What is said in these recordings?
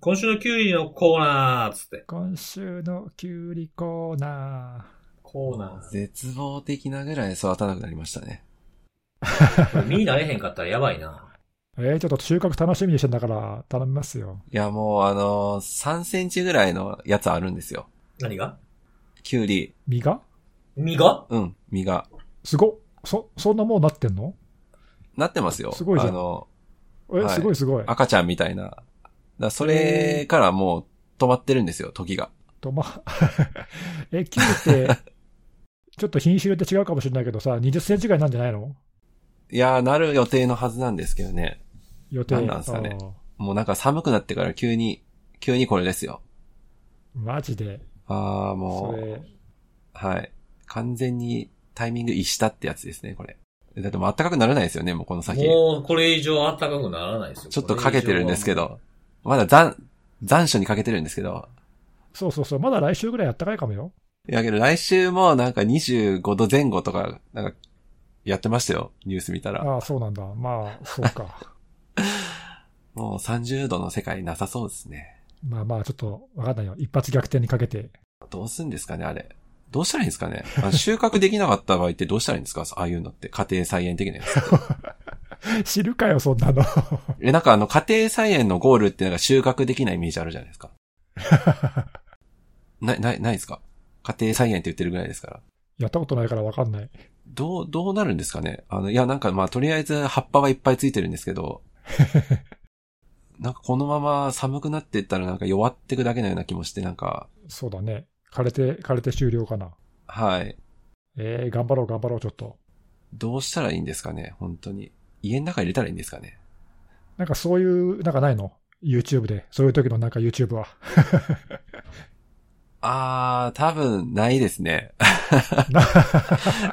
今週のキュウリのコーナーつって。今週のキュウリコーナー。コーナー。絶望的なぐらい育たなくなりましたね。実なれへんかったらやばいな。ちょっと収穫楽しみにしてんだから頼みますよ。いや、もう3センチぐらいのやつあるんですよ。何が？キュウリ。実が？うん、実が。すごっ。そんなもうなってんの？なってますよ。すごいじゃん。はい、すごいすごい。赤ちゃんみたいな。だそれからもう止まってるんですよ、時が。キュウリって、ちょっと品種って違うかもしれないけどさ、20センチぐらいなんじゃないの？いやー、なる予定のはずなんですけどね。予定なんですかね。もうなんか寒くなってから急にこれですよ。マジで。ああ、もう。それ。はい。完全にタイミング逸したってやつですね、これ。だってもう暖かくならないですよね、もうこの先。もうこれ以上暖かくならないですよ。ちょっとかけてるんですけど。まだ残暑にかけてるんですけど。そうそうそう。まだ来週ぐらい暖かいかもよ。いやけど来週もなんか25度前後とか、なんかやってましたよ。ニュース見たら。ああ、そうなんだ。まあ、そうか。もう30度の世界なさそうですね。まあまあ、ちょっとわかんないよ。一発逆転にかけて。どうすんですかね、あれ。どうしたらいいんですかね。収穫できなかった場合ってどうしたらいいんですかああいうのって。家庭菜園的なやつ。知るかよ、そんなの。なんか家庭菜園のゴールってなんか収穫できないイメージあるじゃないですか。ないですか家庭菜園って言ってるぐらいですから。やったことないからわかんない。どうなるんですかねいや、なんかまあ、とりあえず葉っぱがいっぱいついてるんですけど。なんかこのまま寒くなっていったらなんか弱っていくだけのような気もしてなんか。そうだね。枯れて終了かな。はい。頑張ろう、ちょっと。どうしたらいいんですかね本当に。家の中入れたらいいんですかねなんかそういう、なんかないの ?YouTube で。そういう時のなんか YouTube は。多分ないですね。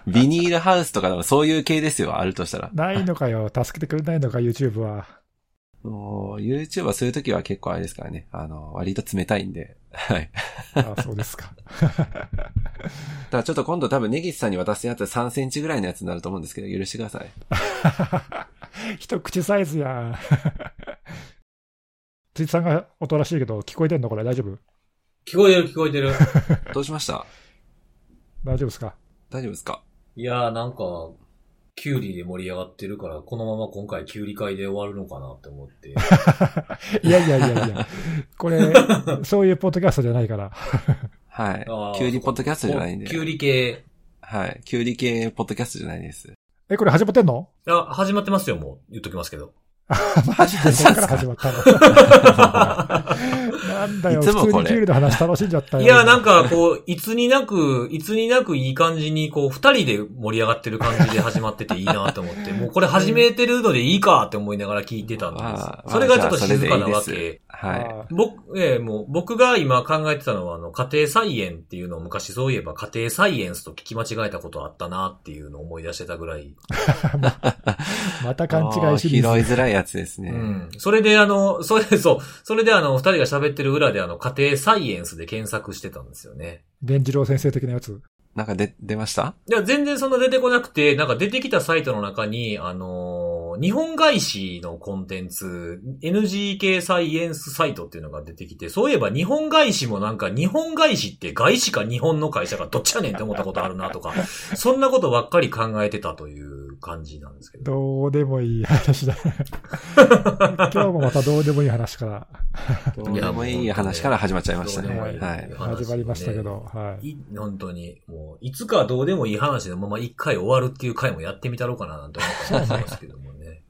ビニールハウスとかそういう系ですよ、あるとしたら。ないのかよ、助けてくれないのか、YouTube は。YouTube はそういう時は結構あれですからね。割と冷たいんで。はい。そうですか。ただちょっと今度多分ネギスさんに渡すやつは3センチぐらいのやつになると思うんですけど、許してください。一口サイズやん。ついさんが音らしいけど、聞こえてんのこれ大丈夫？聞こえてる。どうしました？大丈夫ですか？いやーなんか、キュウリで盛り上がってるから、このまま今回キュウリ会で終わるのかなって思って。いや。これ、そういうポッドキャストじゃないから。はい。キュウリポッドキャストじゃないんで。キュウリ系。はい。キュウリ系ポッドキャストじゃないです。これ始まってんの？いや、始まってますよ、もう。言っときますけど。マジでこっから始まったの。なんだよ、いつもこれ普通にキュウリの話楽しんじゃったよ。いや、なんかこう、いつになくいい感じに、こう、二人で盛り上がってる感じで始まってていいなと思って、もうこれ始めてるのでいいかって思いながら聞いてたんです。それがちょっと静かなわけ。はい。僕が今考えてたのは、家庭菜園っていうのを昔そういえば家庭サイエンスと聞き間違えたことあったなっていうのを思い出してたぐらい。また勘違いします。拾いづらいやつですね。うん。それでそれで二人が喋ってる裏で家庭サイエンスで検索してたんですよね。伝次郎先生的なやつ。なんか出ました？いや、全然そんな出てこなくて、なんか出てきたサイトの中に、日本外資のコンテンツ、NGK サイエンスサイトっていうのが出てきて、そういえば日本外資もなんか日本外資って外資か日本の会社かどっちやねんって思ったことあるなとか、そんなことばっかり考えてたという感じなんですけど。どうでもいい話だ。今日もまたどうでもいい話から。どうでもいい話から始まっちゃいましたね。はい。始まりましたけど、はい。本当に。いつかどうでもいい話のまま一回終わるっていう回もやってみたろうかななんて思ってますけどもね。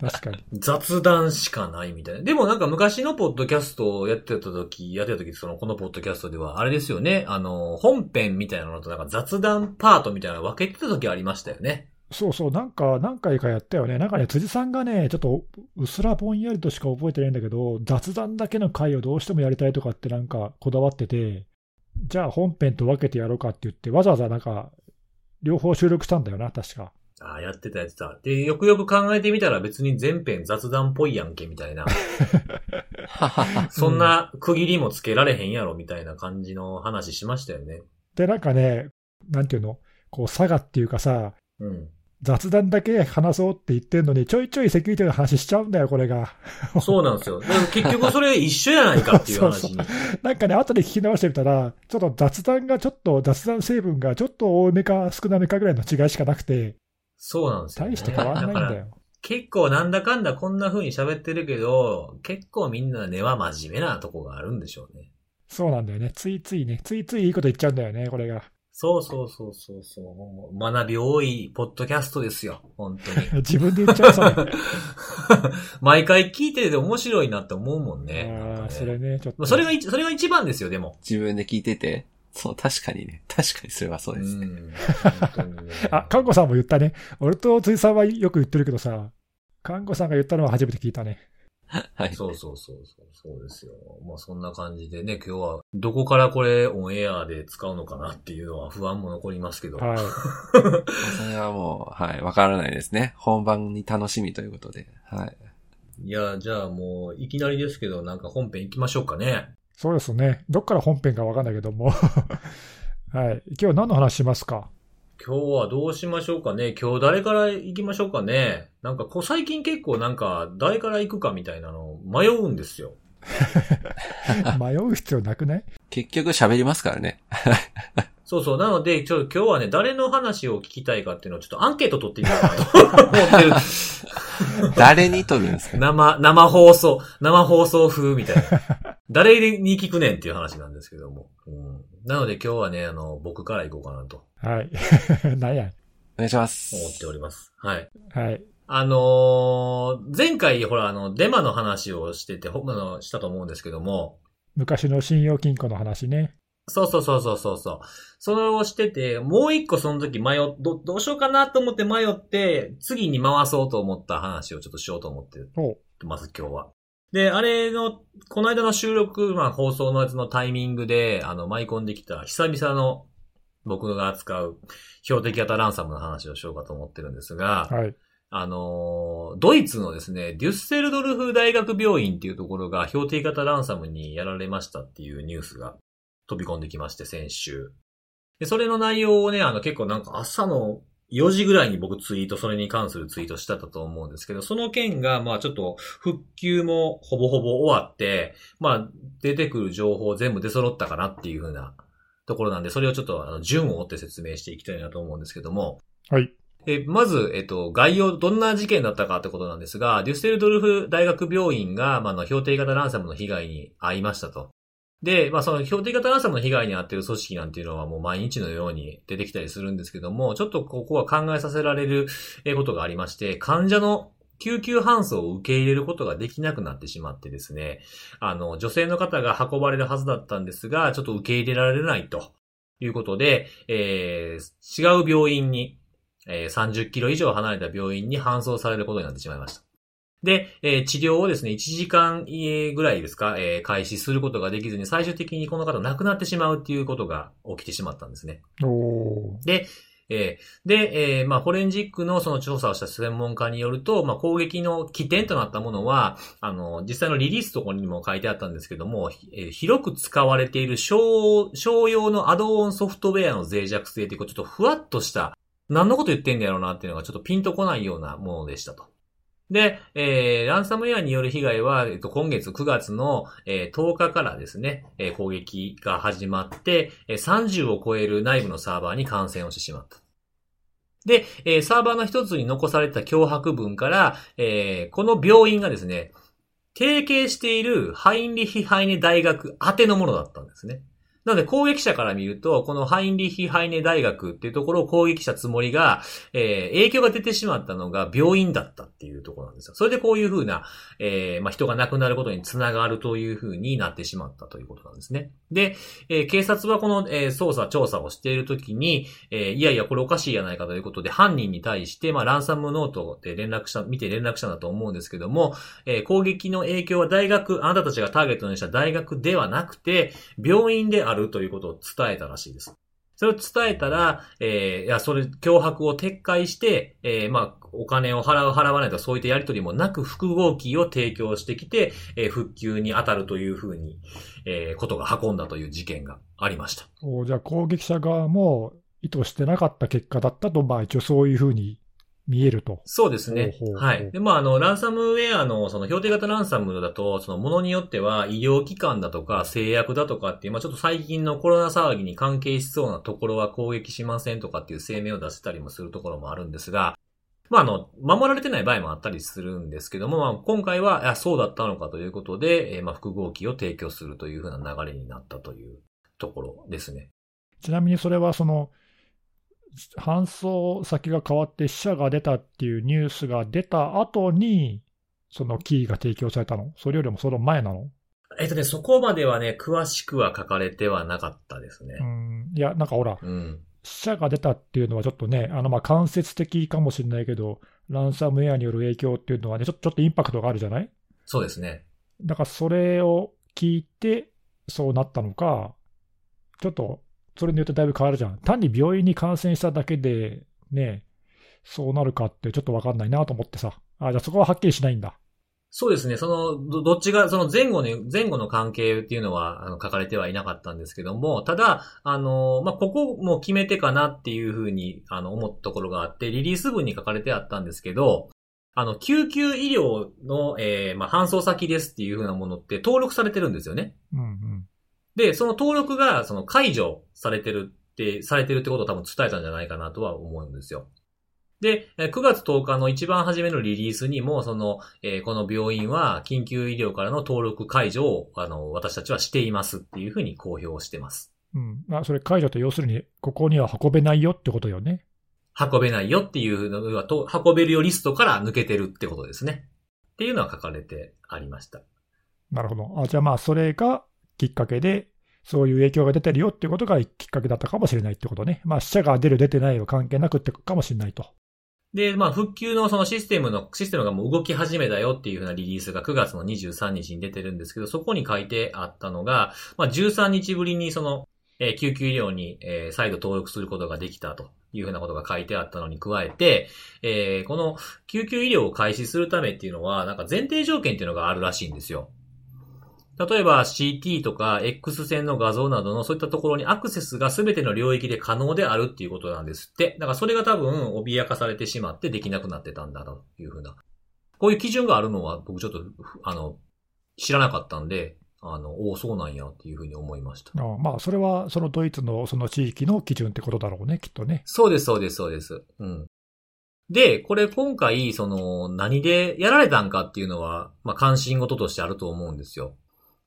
確かに。雑談しかないみたいな。でもなんか昔のポッドキャストをやってた時、このポッドキャストでは、あれですよね、本編みたいなのとなんか雑談パートみたいなの分けてた時ありましたよね。そうそう、なんか何回かやったよね。なんかね、辻さんがね、ちょっとうすらぼんやりとしか覚えてないんだけど、雑談だけの回をどうしてもやりたいとかってなんかこだわってて、じゃあ本編と分けてやろうかって言ってわざわざなんか両方収録したんだよな確か。やってた。でよく考えてみたら別に全編雑談っぽいやんけみたいな。そんな区切りもつけられへんやろみたいな感じの話しましたよね。でなんかねなんていうのこう差がっていうかさ、うん、雑談だけ話そうって言ってるのに、ちょいちょいセキュリティの話しちゃうんだよ、これが。そうなんですよ。でも結局それ一緒やないかっていう話に。そうそう。なんかね、後で聞き直してみたら、ちょっと雑談成分がちょっと多めか少なめかぐらいの違いしかなくて。そうなんですよ、ね。大して変わらないんだよ。結構なんだかんだこんな風に喋ってるけど、結構みんな根は真面目なとこがあるんでしょうね。そうなんだよね。ついついいいこと言っちゃうんだよね、これが。そう。学び多いポッドキャストですよ、本当に。自分で言っちゃうそうだね。毎回聞いてて面白いなって思うもんね。ああ、ね、それね、ちょっと。それが一番ですよ、でも。自分で聞いてて。そう、確かにね。確かにそれはそうですね。あ、看護さんも言ったね。俺と辻さんはよく言ってるけどさ、看護さんが言ったのは初めて聞いたね。はい。そうですよ。まあそんな感じでね、今日はどこからこれオンエアで使うのかなっていうのは不安も残りますけど。はい。それはもう、はい、わからないですね。本番に楽しみということで。はい。いや、じゃあもういきなりですけど、なんか本編行きましょうかね。そうですね。どっから本編かわかんないけども。はい。今日何の話しますか？今日はどうしましょうかね。今日誰から行きましょうかね。なんか最近結構なんか誰から行くかみたいなの迷うんですよ。迷う必要なくない？結局喋りますからね。そう。なので、今日はね、誰の話を聞きたいかっていうのをちょっとアンケート取っていただきたいと思ってる。誰に取るんですか？生放送風みたいな。誰に聞くねんっていう話なんですけども。うん、なので今日はね、僕から行こうかなと。はい。何や。お願いします。思っております。はい。はい。前回、ほら、デマの話をしてて、したと思うんですけども。昔の信用金庫の話ね。そう。それをしてて、もう一個その時どうしようかなと思って迷って、次に回そうと思った話をちょっとしようと思ってます、今日は。で、あれの、この間の収録、まあ放送のやつのタイミングで、舞い込んできた久々の僕が扱う標的型ランサムの話をしようかと思ってるんですが、はい、ドイツのですね、デュッセルドルフ大学病院っていうところが標的型ランサムにやられましたっていうニュースが飛び込んできまして、先週。で、それの内容をね、結構なんか朝の4時ぐらいに僕それに関するツイートしたと思うんですけど、その件が、まあちょっと、復旧もほぼほぼ終わって、まあ出てくる情報全部出揃ったかなっていう風なところなんで、それをちょっと順を追って説明していきたいなと思うんですけども。はい。まず、概要、どんな事件だったかってことなんですが、デュッセルドルフ大学病院が、まあ標定型ランサムの被害に遭いましたと。で、まあその標的型ランサムの被害に遭っている組織なんていうのはもう毎日のように出てきたりするんですけども、ちょっとここは考えさせられることがありまして、患者の救急搬送を受け入れることができなくなってしまってですね、女性の方が運ばれるはずだったんですが、ちょっと受け入れられないということで、違う病院に、30キロ以上離れた病院に搬送されることになってしまいました。で、治療をですね、1時間ぐらいですか、開始することができずに、最終的にこの方亡くなってしまうっていうことが起きてしまったんですね。で、まあ、フォレンジックのその調査をした専門家によると、まあ、攻撃の起点となったものは、実際のリリースところにも書いてあったんですけども、広く使われている商用のアドオンソフトウェアの脆弱性という、ちょっとふわっとした、何のこと言ってんだろうなっていうのがちょっとピンとこないようなものでしたと。で、ランサムウェアによる被害は、今月9月の、10日からですね、攻撃が始まって、30を超える内部のサーバーに感染をしてしまった。で、サーバーの一つに残された脅迫文から、この病院がですね、提携しているハインリヒ・ハイネ大学宛てのものだったんですね。なので攻撃者から見ると、このハインリヒ・ハイネ大学っていうところを攻撃したつもりが、影響が出てしまったのが病院だったっていうところなんですよ。それでこういうふうな、まあ、人が亡くなることにつながるというふうになってしまったということなんですね。で、警察はこの、調査をしているときに、いやこれおかしいやないかということで、犯人に対して、まあ、ランサムノートで連絡したんだと思うんですけども、攻撃の影響はあなたたちがターゲットにした大学ではなくて、病院であるということを伝えたらしいです。それを伝えたら、脅迫を撤回して、まあ、お金を払わないとそういったやりとりもなく複合機を提供してきて、復旧に当たるというふうに、ことが運んだという事件がありました。じゃあ攻撃者側も意図してなかった結果だったと、まあ一応そういうふうに見えると。そうですね。ほうほうほう。はい。で、まあ、ランサムウェアの、標定型ランサムだと、ものによっては、医療機関だとか、製薬だとかっていう、まあ、ちょっと最近のコロナ騒ぎに関係しそうなところは攻撃しませんとかっていう声明を出せたりもするところもあるんですが、まあ、守られてない場合もあったりするんですけども、まあ、今回は、そうだったのかということで、まあ、複合機を提供するというふうな流れになったというところですね。ちなみにそれは、搬送先が変わって死者が出たっていうニュースが出た後にそのキーが提供されたの？それよりもその前なの？そこまではね、詳しくは書かれてはなかったですね。いや、なんかほら、死者が出たっていうのはちょっとね、まあ間接的かもしれないけど、ランサムウェアによる影響っていうのはね、ちょっとインパクトがあるじゃない？そうですね。だからそれを聞いてそうなったのか、ちょっとそれによってだいぶ変わるじゃん。単に病院に感染しただけでね、そうなるかってちょっと分かんないなと思ってさ。あ、じゃあそこははっきりしないんだ。そうですね。どっちが、前後の関係っていうのは、書かれてはいなかったんですけども、ただ、まあ、ここも決めてかなっていうふうに、思ったところがあって、リリース文に書かれてあったんですけど、救急医療の、まあ、搬送先ですっていうふうなものって登録されてるんですよね。うんうん。で、その登録が解除されてるってことを多分伝えたんじゃないかなとは思うんですよ。で、9月10日の一番初めのリリースにも、この病院は緊急医療からの登録解除を、私たちはしていますっていうふうに公表してます。うん。それ解除って要するに、ここには運べないよってことよね。運べないよっていうのは、運べるよリストから抜けてるってことですね。っていうのは書かれてありました。なるほど。じゃあまあ、それが、きっかけでそういう影響が出てるよっていうことがきっかけだったかもしれないってことね。まあ死者が出る出てないは関係なくってかもしれないと。で、まあ復旧のシステムがもう動き始めだよっていうふうなリリースが9月の23日に出てるんですけど、そこに書いてあったのが、まあ13日ぶりに救急医療に再度登録することができたというふうなことが書いてあったのに加えて、この救急医療を開始するためっていうのはなんか前提条件っていうのがあるらしいんですよ。例えば CT とか X 線の画像などのそういったところにアクセスが全ての領域で可能であるっていうことなんですって。だからそれが多分脅かされてしまってできなくなってたんだというふうな。こういう基準があるのは僕ちょっと、知らなかったんで、おお、そうなんやっていうふうに思いました。ああ、まあそれはそのドイツのその地域の基準ってことだろうね、きっとね。そうです、そうです、そうです。うん。で、これ今回、何でやられたんかっていうのは、まあ関心事としてあると思うんですよ。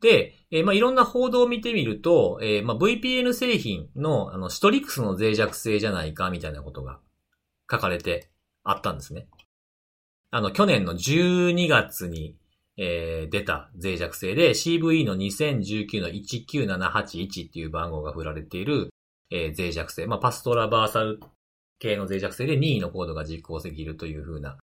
で、まあ、いろんな報道を見てみると、まあ、VPN 製品の、シトリックスの脆弱性じゃないか、みたいなことが書かれてあったんですね。去年の12月に、出た脆弱性で、CVE の2019の19781っていう番号が振られている、脆弱性。まあ、パストラバーサル系の脆弱性で任意のコードが実行できるという風な、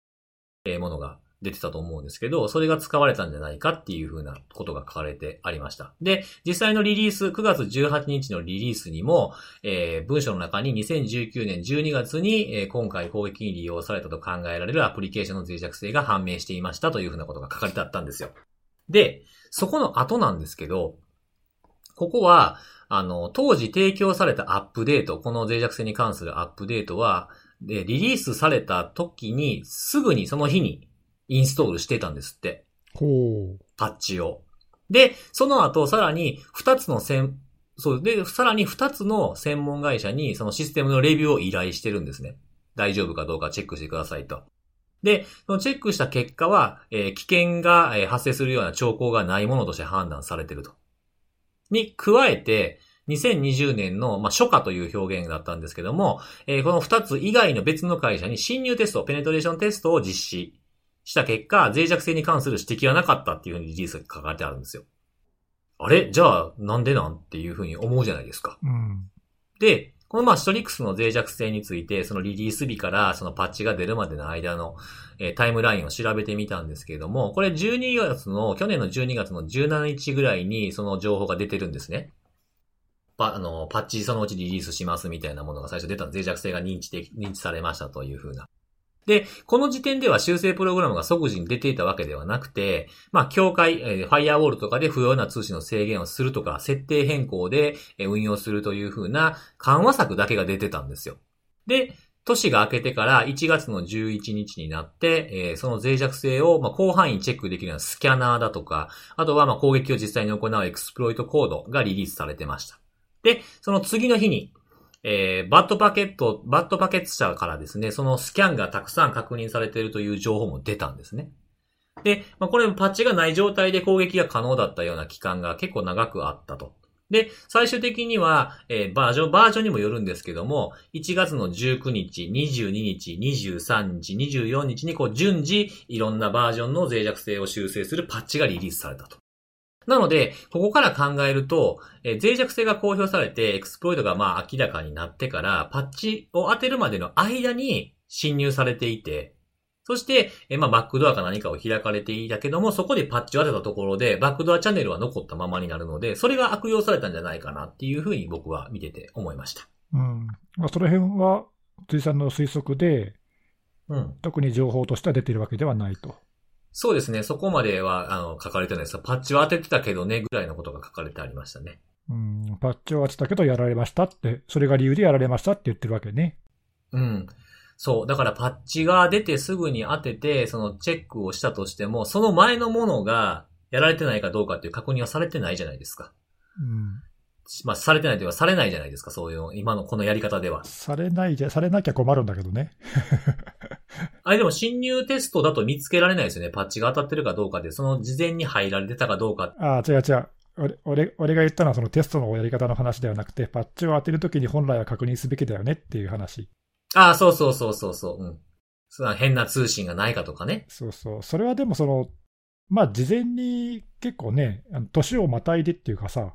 ものが、出てたと思うんですけど、それが使われたんじゃないかっていう風なことが書かれてありました。で、実際のリリース、9月18日のリリースにも、文書の中に2019年12月に、今回攻撃に利用されたと考えられるアプリケーションの脆弱性が判明していましたという風なことが書かれてあったんですよ。で、そこの後なんですけど、ここは、当時提供されたアップデート、この脆弱性に関するアップデートは、リリースされた時に、すぐにその日に、インストールしてたんですって。ほう。パッチを。で、その後、さらに2つの専門会社に、そのシステムのレビューを依頼してるんですね。大丈夫かどうかチェックしてくださいと。で、そのチェックした結果は、危険が発生するような兆候がないものとして判断されてると。に加えて、2020年の、まあ、初夏という表現だったんですけども、この2つ以外の別の会社に侵入テスト、ペネトレーションテストを実施。した結果、脆弱性に関する指摘はなかったっていうふうにリリースが書かれてあるんですよ。あれ？じゃあ、なんでなん？っていうふうに思うじゃないですか。うん、で、このまあ、シトリックスの脆弱性について、そのリリース日からそのパッチが出るまでの間の、タイムラインを調べてみたんですけれども、これ去年の12月の17日ぐらいにその情報が出てるんですね。パッチそのうちリリースしますみたいなものが最初出た脆弱性が認知されましたというふうな。で、この時点では修正プログラムが即時に出ていたわけではなくて、まあ、境界、ファイアウォールとかで不要な通信の制限をするとか、設定変更で運用するという風な緩和策だけが出てたんですよ。で、年が明けてから1月の11日になって、その脆弱性を広範囲にチェックできるようなスキャナーだとか、あとは攻撃を実際に行うエクスプロイトコードがリリースされてました。で、その次の日に、バッドパケット社からですね、そのスキャンがたくさん確認されているという情報も出たんですね。で、これパッチがない状態で攻撃が可能だったような期間が結構長くあったと。で、最終的には、バージョンにもよるんですけども、1月の19日、22日、23日、24日に順次いろんなバージョンの脆弱性を修正するパッチがリリースされたと。なので、ここから考えると、脆弱性が公表されてエクスプロイトが明らかになってから、パッチを当てるまでの間に侵入されていて、そして、バックドアか何かを開かれていたけども、そこでパッチを当てたところで、バックドアチャンネルは残ったままになるので、それが悪用されたんじゃないかなっていうふうに僕は見てて思いました。うん。その辺は、辻さんの推測で、特に情報としては出てるわけではないと。そうですね。そこまでは、書かれてないですが、パッチは当ててたけどね、ぐらいのことが書かれてありましたね。うん。パッチを当てたけどやられましたって、それが理由でやられましたって言ってるわけね。うん。そう。だからパッチが出てすぐに当てて、そのチェックをしたとしても、その前のものがやられてないかどうかっていう確認はされてないじゃないですか。うん。されてないというか、されないじゃないですか。そういう、今のこのやり方では。されなきゃ困るんだけどね。あれでも侵入テストだと見つけられないですよね。パッチが当たってるかどうかで、その事前に入られてたかどうか。ああ、違う違う。俺が言ったのはそのテストのやり方の話ではなくて、パッチを当てるときに本来は確認すべきだよねっていう話。ああ、そうそうそうそうそう。うん。その変な通信がないかとかね。そうそう。それはでも事前に結構ね、年をまたいでっていうかさ、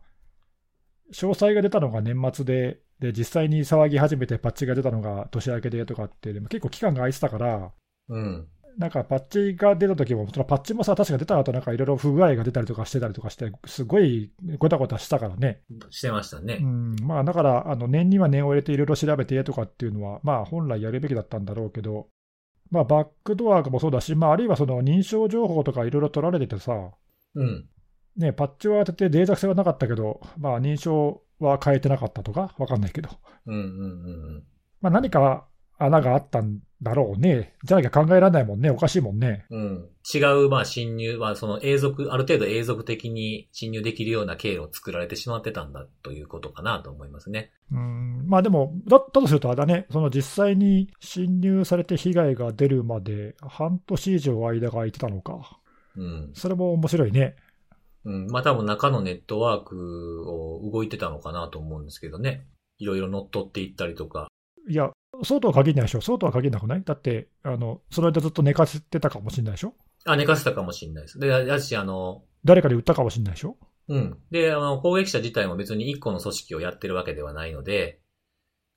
詳細が出たのが年末で、実際に騒ぎ始めてパッチが出たのが年明けでとかって、でも結構期間が空いてたから、うん。なんかパッチが出た時も、そのパッチもさ、確か出た後なんかいろいろ不具合が出たりとかしてたりとかして、すごいごたごたしたからね。してましたね。うん。だから、年には年を入れていろいろ調べてとかっていうのは、本来やるべきだったんだろうけど、バックドアもそうだし、あるいはその認証情報とかいろいろ取られててさ、うん。ね、パッチは当てて脆弱性はなかったけど、認証は変えてなかったとか、わかんないけど。うんうんうん。何か穴があったんだろうね。じゃなきゃ考えられないもんね。おかしいもんね。うん。違う、侵入は、そのある程度永続的に侵入できるような経路を作られてしまってたんだということかなと思いますね。でも、だとするとあれだね。その実際に侵入されて被害が出るまで半年以上間が空いてたのか。うん。それも面白いね。うん。多分中のネットワークを動いてたのかなと思うんですけどね。いろいろ乗っ取っていったりとか。いや、そうとは限らないでしょ。そうとは限らなくない？だって、その間ずっと寝かせてたかもしれないでしょ。あ、寝かせたかもしれないです。で、だし、誰かに撃ったかもしれないでしょ。うん。で、攻撃者自体も別に一個の組織をやってるわけではないので、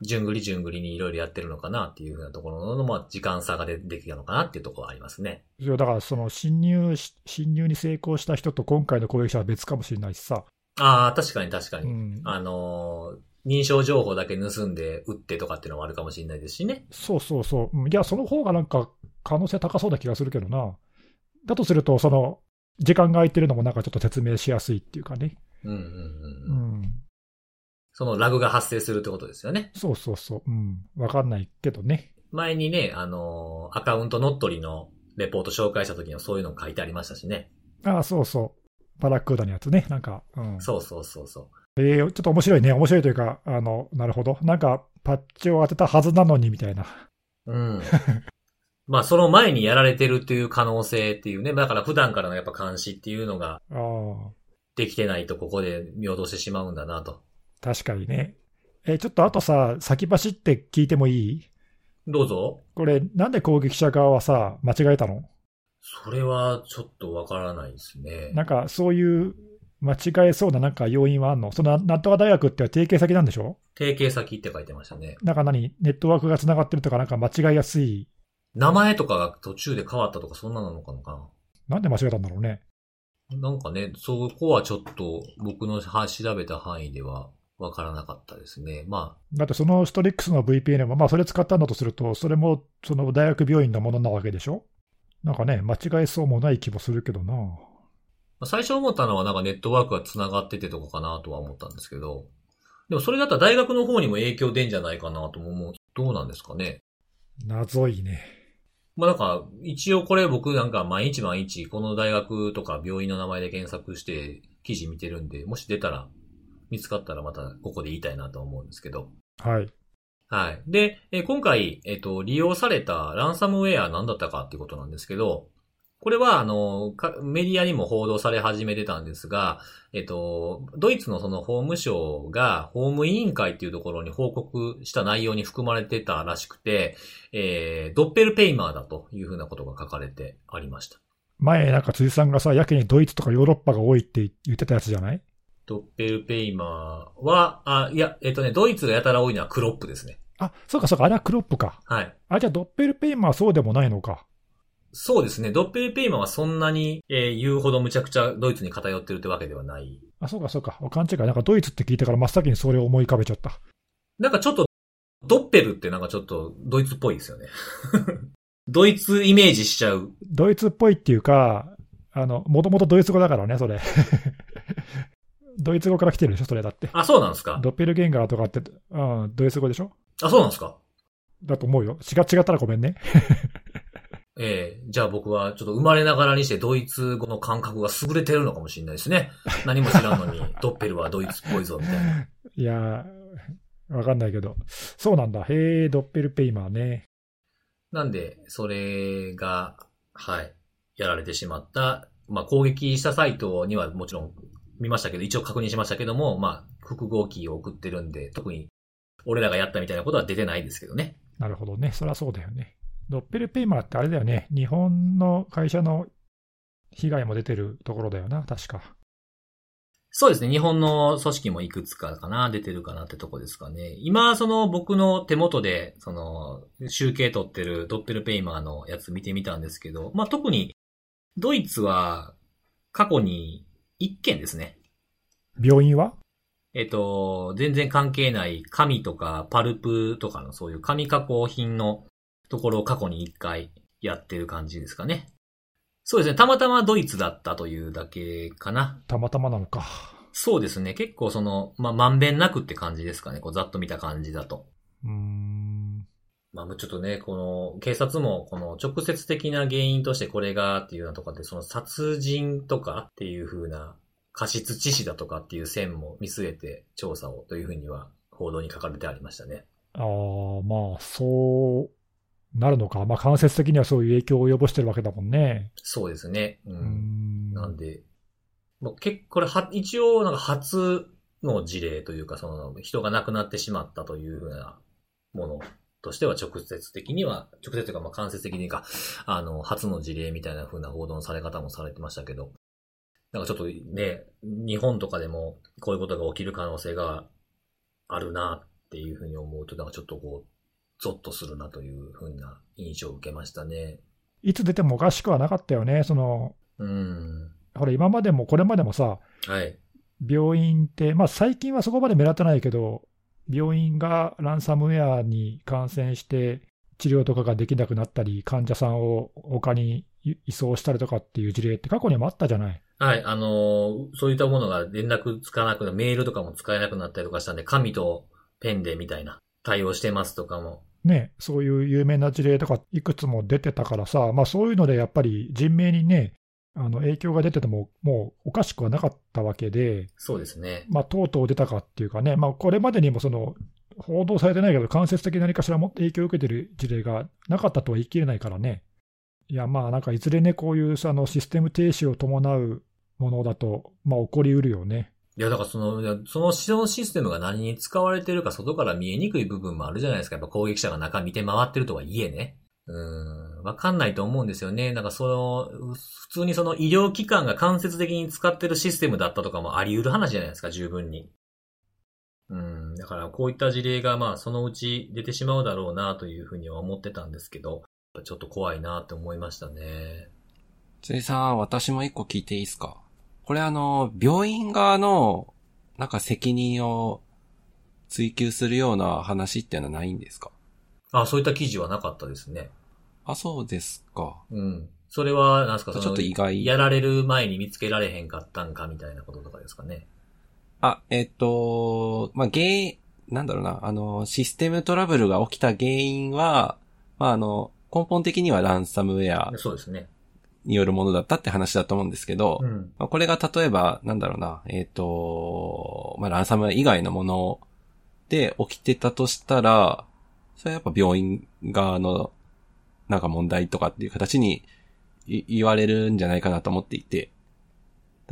順繰りにいろいろやってるのかなっていうふうなところの、時間差ができたのかなっていうところはありますね。だから、侵入に成功した人と今回の攻撃者は別かもしれないしさ。ああ、確かに。うん、認証情報だけ盗んで撃ってとかっていうのもあるかもしれないですしね。そう。いや、その方がなんか可能性高そうな気がするけどな。だとすると、時間が空いてるのもなんかちょっと説明しやすいっていうかね。うん。そのラグが発生するってことですよね。そう。うん。わかんないけどね。前にね、アカウント乗っ取りのレポート紹介した時にはそういうの書いてありましたしね。ああ、そう。バラックーダのやつね。なんか、うん。そう。ちょっと面白いね。面白いというか、なるほど。なんか、パッチを当てたはずなのに、みたいな。うん。その前にやられてるっていう可能性っていうね。だから普段からのやっぱ監視っていうのが、できてないとここで見落としてしまうんだなと。確かにね。ちょっとあとさ、先走って聞いてもいい？どうぞ。これ、なんで攻撃者側はさ、間違えたの？それはちょっとわからないですね。なんか、そういう、間違えそうななんか要因はあんの？そのなんとか大学っては提携先なんでしょ？提携先って書いてましたね。なんかネットワークがつながってるとかなんか間違いやすい。名前とかが途中で変わったとかそんななのかな？なんで間違えたんだろうね。なんかね、そこはちょっと僕の調べた範囲ではわからなかったですね。だってそのストリックスの VPN もそれ使ったんだとすると、それもその大学病院のものなわけでしょ？なんかね、間違えそうもない気もするけどな。最初思ったのはなんかネットワークが繋がっててとかかなとは思ったんですけど、でもそれだったら大学の方にも影響出んじゃないかなとも思う。どうなんですかね。謎いね。まあなんか、一応これ僕なんか毎日毎日この大学とか病院の名前で検索して記事見てるんで、もし出たら、見つかったらまたここで言いたいなと思うんですけど。はい。はい。で、今回、利用されたランサムウェア何だったかっていうことなんですけど、これは、メディアにも報道され始めてたんですが、ドイツのその法務省が法務委員会っていうところに報告した内容に含まれてたらしくて、ドッペルペイマーだというふうなことが書かれてありました。前、なんか辻さんがさ、やけにドイツとかヨーロッパが多いって言ってたやつじゃない？ドッペルペイマーは、ドイツがやたら多いのはクロップですね。あ、そうかそうか、あれはクロップか。はい。あ、じゃあドッペルペイマーはそうでもないのか。そうですね。ドッペルペイマーはそんなに、言うほどむちゃくちゃドイツに偏ってるってわけではない。あ、そうかそうか。勘違い。なんかドイツって聞いたから真っ先にそれを思い浮かべちゃった。なんかちょっと、ドッペルってなんかちょっとドイツっぽいですよね。ドイツイメージしちゃう。ドイツっぽいっていうか、もともとドイツ語だからね、それ。ドイツ語から来てるでしょ、それだって。あ、そうなんですか。ドッペルゲンガーとかって、うん、ドイツ語でしょ。あ、そうなんですか。だと思うよ。違ったらごめんね。じゃあ僕はちょっと生まれながらにしてドイツ語の感覚が優れてるのかもしれないですね。何も知らんのにドッペルはドイツっぽいぞみたいな。いやー、わかんないけど。そうなんだ。へえ、ドッペルペイマーね。なんでそれがはいやられてしまった。まあ攻撃したサイトにはもちろん見ましたけど、一応確認しましたけども、まあ複合キーを送ってるんで特に俺らがやったみたいなことは出てないですけどね。なるほどね。そりゃそうだよね。ドッペルペイマーってあれだよね。日本の会社の被害も出てるところだよな、確か。そうですね。日本の組織もいくつかかな、出てるかなってとこですかね。今、その僕の手元で、その集計取ってるドッペルペイマーのやつ見てみたんですけど、まあ、特にドイツは過去に1件ですね。病院は？全然関係ない紙とかパルプとかのそういう紙加工品のところを過去に一回やってる感じですかね。そうですね。たまたまドイツだったというだけかな。たまたまなのか。そうですね。結構その、まあ、まんべんなくって感じですかね。こう、ざっと見た感じだと。まあ、ちょっとね、この、警察も、この、直接的な原因としてこれがっていうようなとかで、その、殺人とかっていう風な、過失致死だとかっていう線も見据えて調査をという風には、報道に書かれてありましたね。ああ、まあ、そうなるのか。まあ、間接的にはそういう影響を及ぼしてるわけだもんね。そうですね。うん。なんで、まあ、これは、一応、なんか初の事例というか、その、人が亡くなってしまったというふうなものとしては、直接というか、まあ、間接的にか、初の事例みたいなふうな報道のされ方もされてましたけど、なんかちょっとね、日本とかでもこういうことが起きる可能性があるなっていうふうに思うと、なんかちょっとこう、ゾッとするなというふうな印象を受けましたね。いつ出てもおかしくはなかったよね。その、ほら今までもこれまでもさ、はい、病院って、まあ、最近はそこまで目立たないけど、病院がランサムウェアに感染して治療とかができなくなったり、患者さんを他に移送したりとかっていう事例って過去にもあったじゃない。はい、そういったものが連絡つかなくな、メールとかも使えなくなったりとかしたんで、紙とペンでみたいな対応してますとかも。ね、そういう有名な事例とかいくつも出てたからさ、まあ、そういうのでやっぱり人命にね、影響が出ててももうおかしくはなかったわけで、そうですね、まあ、とうとう出たかっていうかね、まあ、これまでにもその報道されてないけど間接的に何かしらも影響を受けてる事例がなかったとは言い切れないからね。いや、まあなんかいずれね、こういうシステム停止を伴うものだと、まあ、起こりうるよね。いや、だからそのシステムが何に使われてるか外から見えにくい部分もあるじゃないですか。やっぱ攻撃者が中見て回ってるとはいえね。わかんないと思うんですよね。なんか普通にその医療機関が間接的に使ってるシステムだったとかもあり得る話じゃないですか、十分に。だからこういった事例がまあそのうち出てしまうだろうなというふうには思ってたんですけど、ちょっと怖いなって思いましたね。辻さん、私も一個聞いていいですか？これ病院側の、なんか責任を追及するような話っていうのはないんですか？あ、そういった記事はなかったですね。あ、そうですか。うん。それは、なんですか、ちょっと意外。やられる前に見つけられへんかったんかみたいなこととかですかね。あ、まあ、システムトラブルが起きた原因は、まあ、根本的にはランサムウェアによるものだったって話だと思うんですけど、うんまあ、これが例えば、なんだろうな、まあ、ランサムウェア以外のもので起きてたとしたら、それはやっぱ病院側のなんか問題とかっていう形に言われるんじゃないかなと思っていて、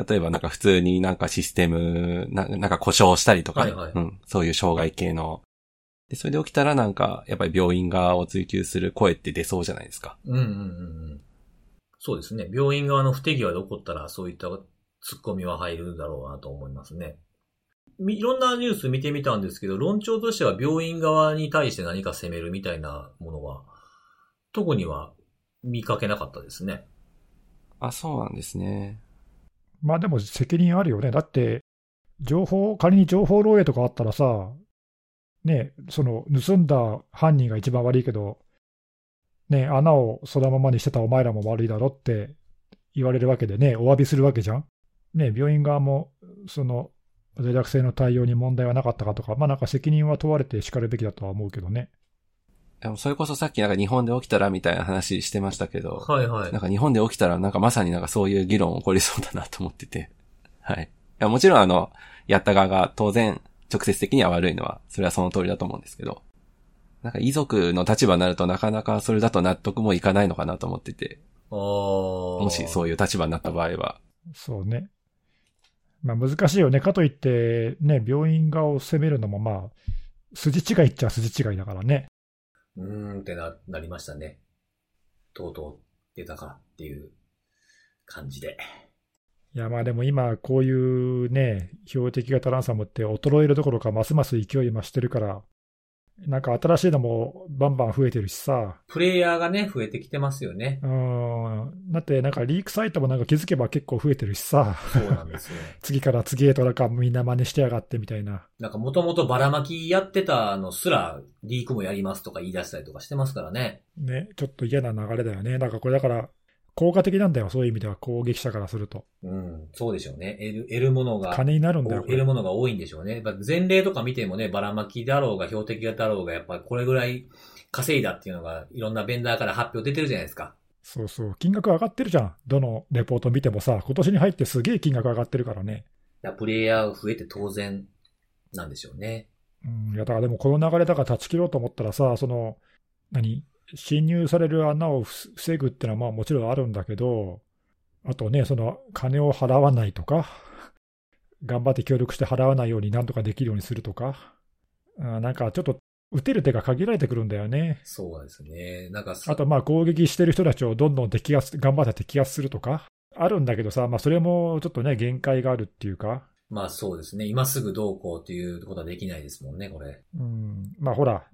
例えばなんか普通になんかシステム、なんか故障したりとか、はいはいうん、そういう障害系ので、それで起きたらなんかやっぱり病院側を追求する声って出そうじゃないですか。うんうんうん。そうですね。病院側の不手際で起こったらそういったツッコミは入るだろうなと思いますね。いろんなニュース見てみたんですけど、論調としては病院側に対して何か責めるみたいなものは特には見かけなかったですね。あ、そうなんですね。まあでも責任あるよね。だって仮に情報漏洩とかあったらさ、ね、その盗んだ犯人が一番悪いけど、ね、穴をそのままにしてたお前らも悪いだろって言われるわけでね、お詫びするわけじゃん。ね、病院側もその脆弱性の対応に問題はなかったかとか、まあなんか責任は問われてしかるべきだとは思うけどね。でもそれこそさっきなんか日本で起きたらみたいな話してましたけど、はいはい。なんか日本で起きたらなんかまさになんかそういう議論起こりそうだなと思ってて、はい。いやもちろんやった側が当然直接的には悪いのはそれはその通りだと思うんですけど、なんか遺族の立場になるとなかなかそれだと納得もいかないのかなと思ってて、もしそういう立場になった場合は、そうね。まあ、難しいよね。かといって、ね、病院側を責めるのも、まあ、筋違いっちゃ筋違いだからね。ってなりましたね。とうとう出たかっていう感じで。いや、まあでも今、こういうね、標的型ランサムって衰えるどころか、ますます勢い増してるから、なんか新しいのもバンバン増えてるしさ。プレイヤーがね、増えてきてますよね。だってなんかリークサイトもなんか気づけば結構増えてるしさ。そうなんですよ。次から次へとなんかみんな真似してやがってみたいな。なんかもともとばらまきやってたのすらリークもやりますとか言い出したりとかしてますからね。ね、ちょっと嫌な流れだよね。なんかこれだから効果的なんだよ、そういう意味では攻撃者からすると。うん、そうでしょうね。得るものが。金になるんだよ。得るものが多いんでしょうね。前例とか見てもね、ばらまきだろうが、標的だろうが、やっぱりこれぐらい稼いだっていうのが、いろんなベンダーから発表出てるじゃないですか。そうそう。金額上がってるじゃん。どのレポート見てもさ、今年に入ってすげえ金額上がってるからね。いや、プレイヤーが増えて当然なんでしょうね。うん、いや、だからでもこの流れだから断ち切ろうと思ったらさ、侵入される穴を防ぐってのはまあもちろんあるんだけど、あとね、その金を払わないとか、頑張って協力して払わないようになんとかできるようにするとか、なんかちょっと打てる手が限られてくるんだよね。そうですね。なんかあとまあ攻撃してる人たちをどんどん頑張って摘発するとか、あるんだけどさ、まあそれもちょっとね、限界があるっていうか。まあそうですね。今すぐどうこうっていうことはできないですもんね、これ。まあほら、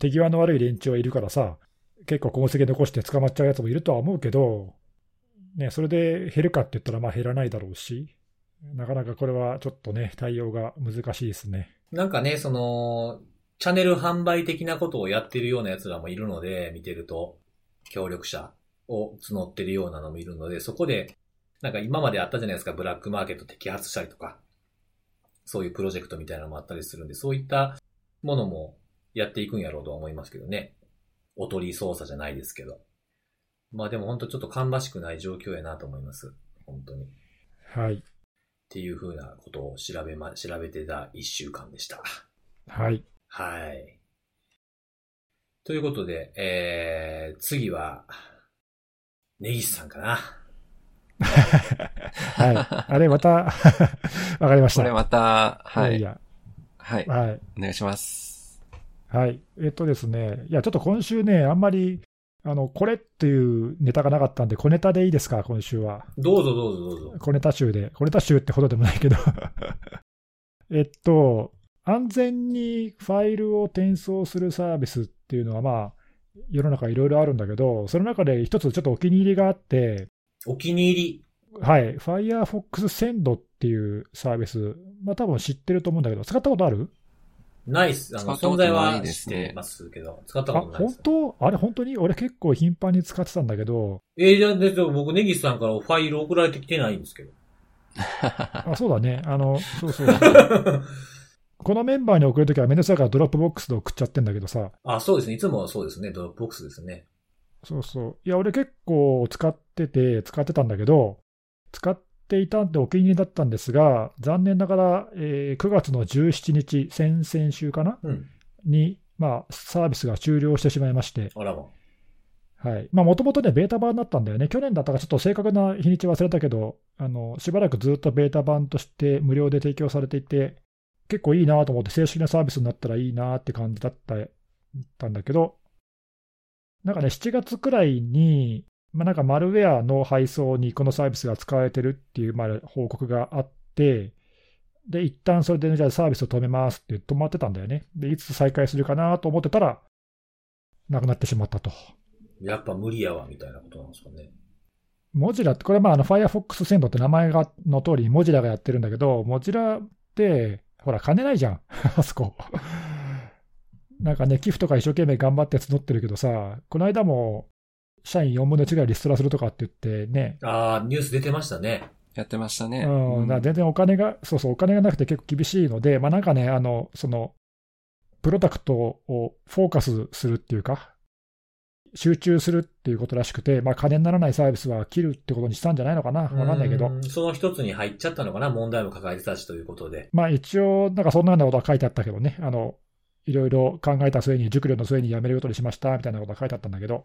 手際の悪い連中はいるからさ、結構痕跡残して捕まっちゃうやつもいるとは思うけど、ね、それで減るかって言ったらまあ減らないだろうし、なかなかこれはちょっとね、対応が難しいですね。なんかね、チャンネル販売的なことをやってるようなやつらもいるので、見てると、協力者を募ってるようなのもいるので、そこで、なんか今まであったじゃないですか、ブラックマーケット摘発したりとか、そういうプロジェクトみたいなのもあったりするんで、そういったものもやっていくんやろうとは思いますけどね。おとり捜査じゃないですけど。まあでも本当ちょっと芳しくない状況やなと思います。本当に。はい。っていうふうなことを調べてた一週間でした。はい。はい。ということで、次は、根岸さんかな。はい。あれ、また、わかりました。これまた、はい。はい。はい。お願いします。はい。ですね、いや、ちょっと今週ね、あんまり、これっていうネタがなかったんで、小ネタでいいですか、今週は。どうぞ。小ネタ集ってほどでもないけど。安全にファイルを転送するサービスっていうのは、まあ、世の中いろいろあるんだけど、その中で一つちょっとお気に入りがあって、お気に入り。はい。Firefox Send っていうサービス。まあ多分知ってると思うんだけど、使ったことある？ないっす。存在は知ってますけど、使ったことないです。あ、本当？あれ本当に？俺結構頻繁に使ってたんだけど。じゃあで僕、根岸さんからファイル送られてきてないんですけど。あ、そうだね。そうそう。このメンバーに送るときはめんどくさいからドロップボックスで送っちゃってんだけどさ。あ、そうですね。いつもそうですね。ドロップボックスですね。そうそう。いや、俺結構使ってたんだけど、使っていたんでお気に入りだったんですが、残念ながら、9月の17日、先々週かな、うん、に、まあ、サービスが終了してしまいまして。あらま。はい。まあ、もともとね、ベータ版だったんだよね。去年だったかちょっと正確な日にち忘れたけど、しばらくずっとベータ版として無料で提供されていて、結構いいなと思って正式なサービスになったらいいなって感じだったんだけど、なんかね、7月くらいに、まあ、なんかマルウェアの配送にこのサービスが使われてるっていう、まあ、報告があって、で、一旦それで、ね、じゃあサービスを止めますって止まってたんだよね。で、いつ再開するかなと思ってたら、なくなってしまったと。やっぱ無理やわみたいなことなんですかね。モジラって、これはまあFirefox 1000って名前の通り、モジラがやってるんだけど、モジラって、ほら、金ないじゃん、あそこ。なんかね、寄付とか一生懸命頑張って募ってるけどさ、この間も、社員4分の1ぐらいリストラするとかって言ってね。ああ、ニュース出てましたね。やってましたね。うん、だ全然お金がなくて結構厳しいので、まあなんかね、その、プロダクトをフォーカスするっていうか、集中するっていうことらしくて、まあ金にならないサービスは切るってことにしたんじゃないのかな、わかんないけど。その一つに入っちゃったのかな、問題も抱えてたしということで。まあ一応、なんかそんなようなことは書いてあったけどね、いろいろ考えた末に、熟慮の末にやめることにしました、みたいなことは書いてあったんだけど、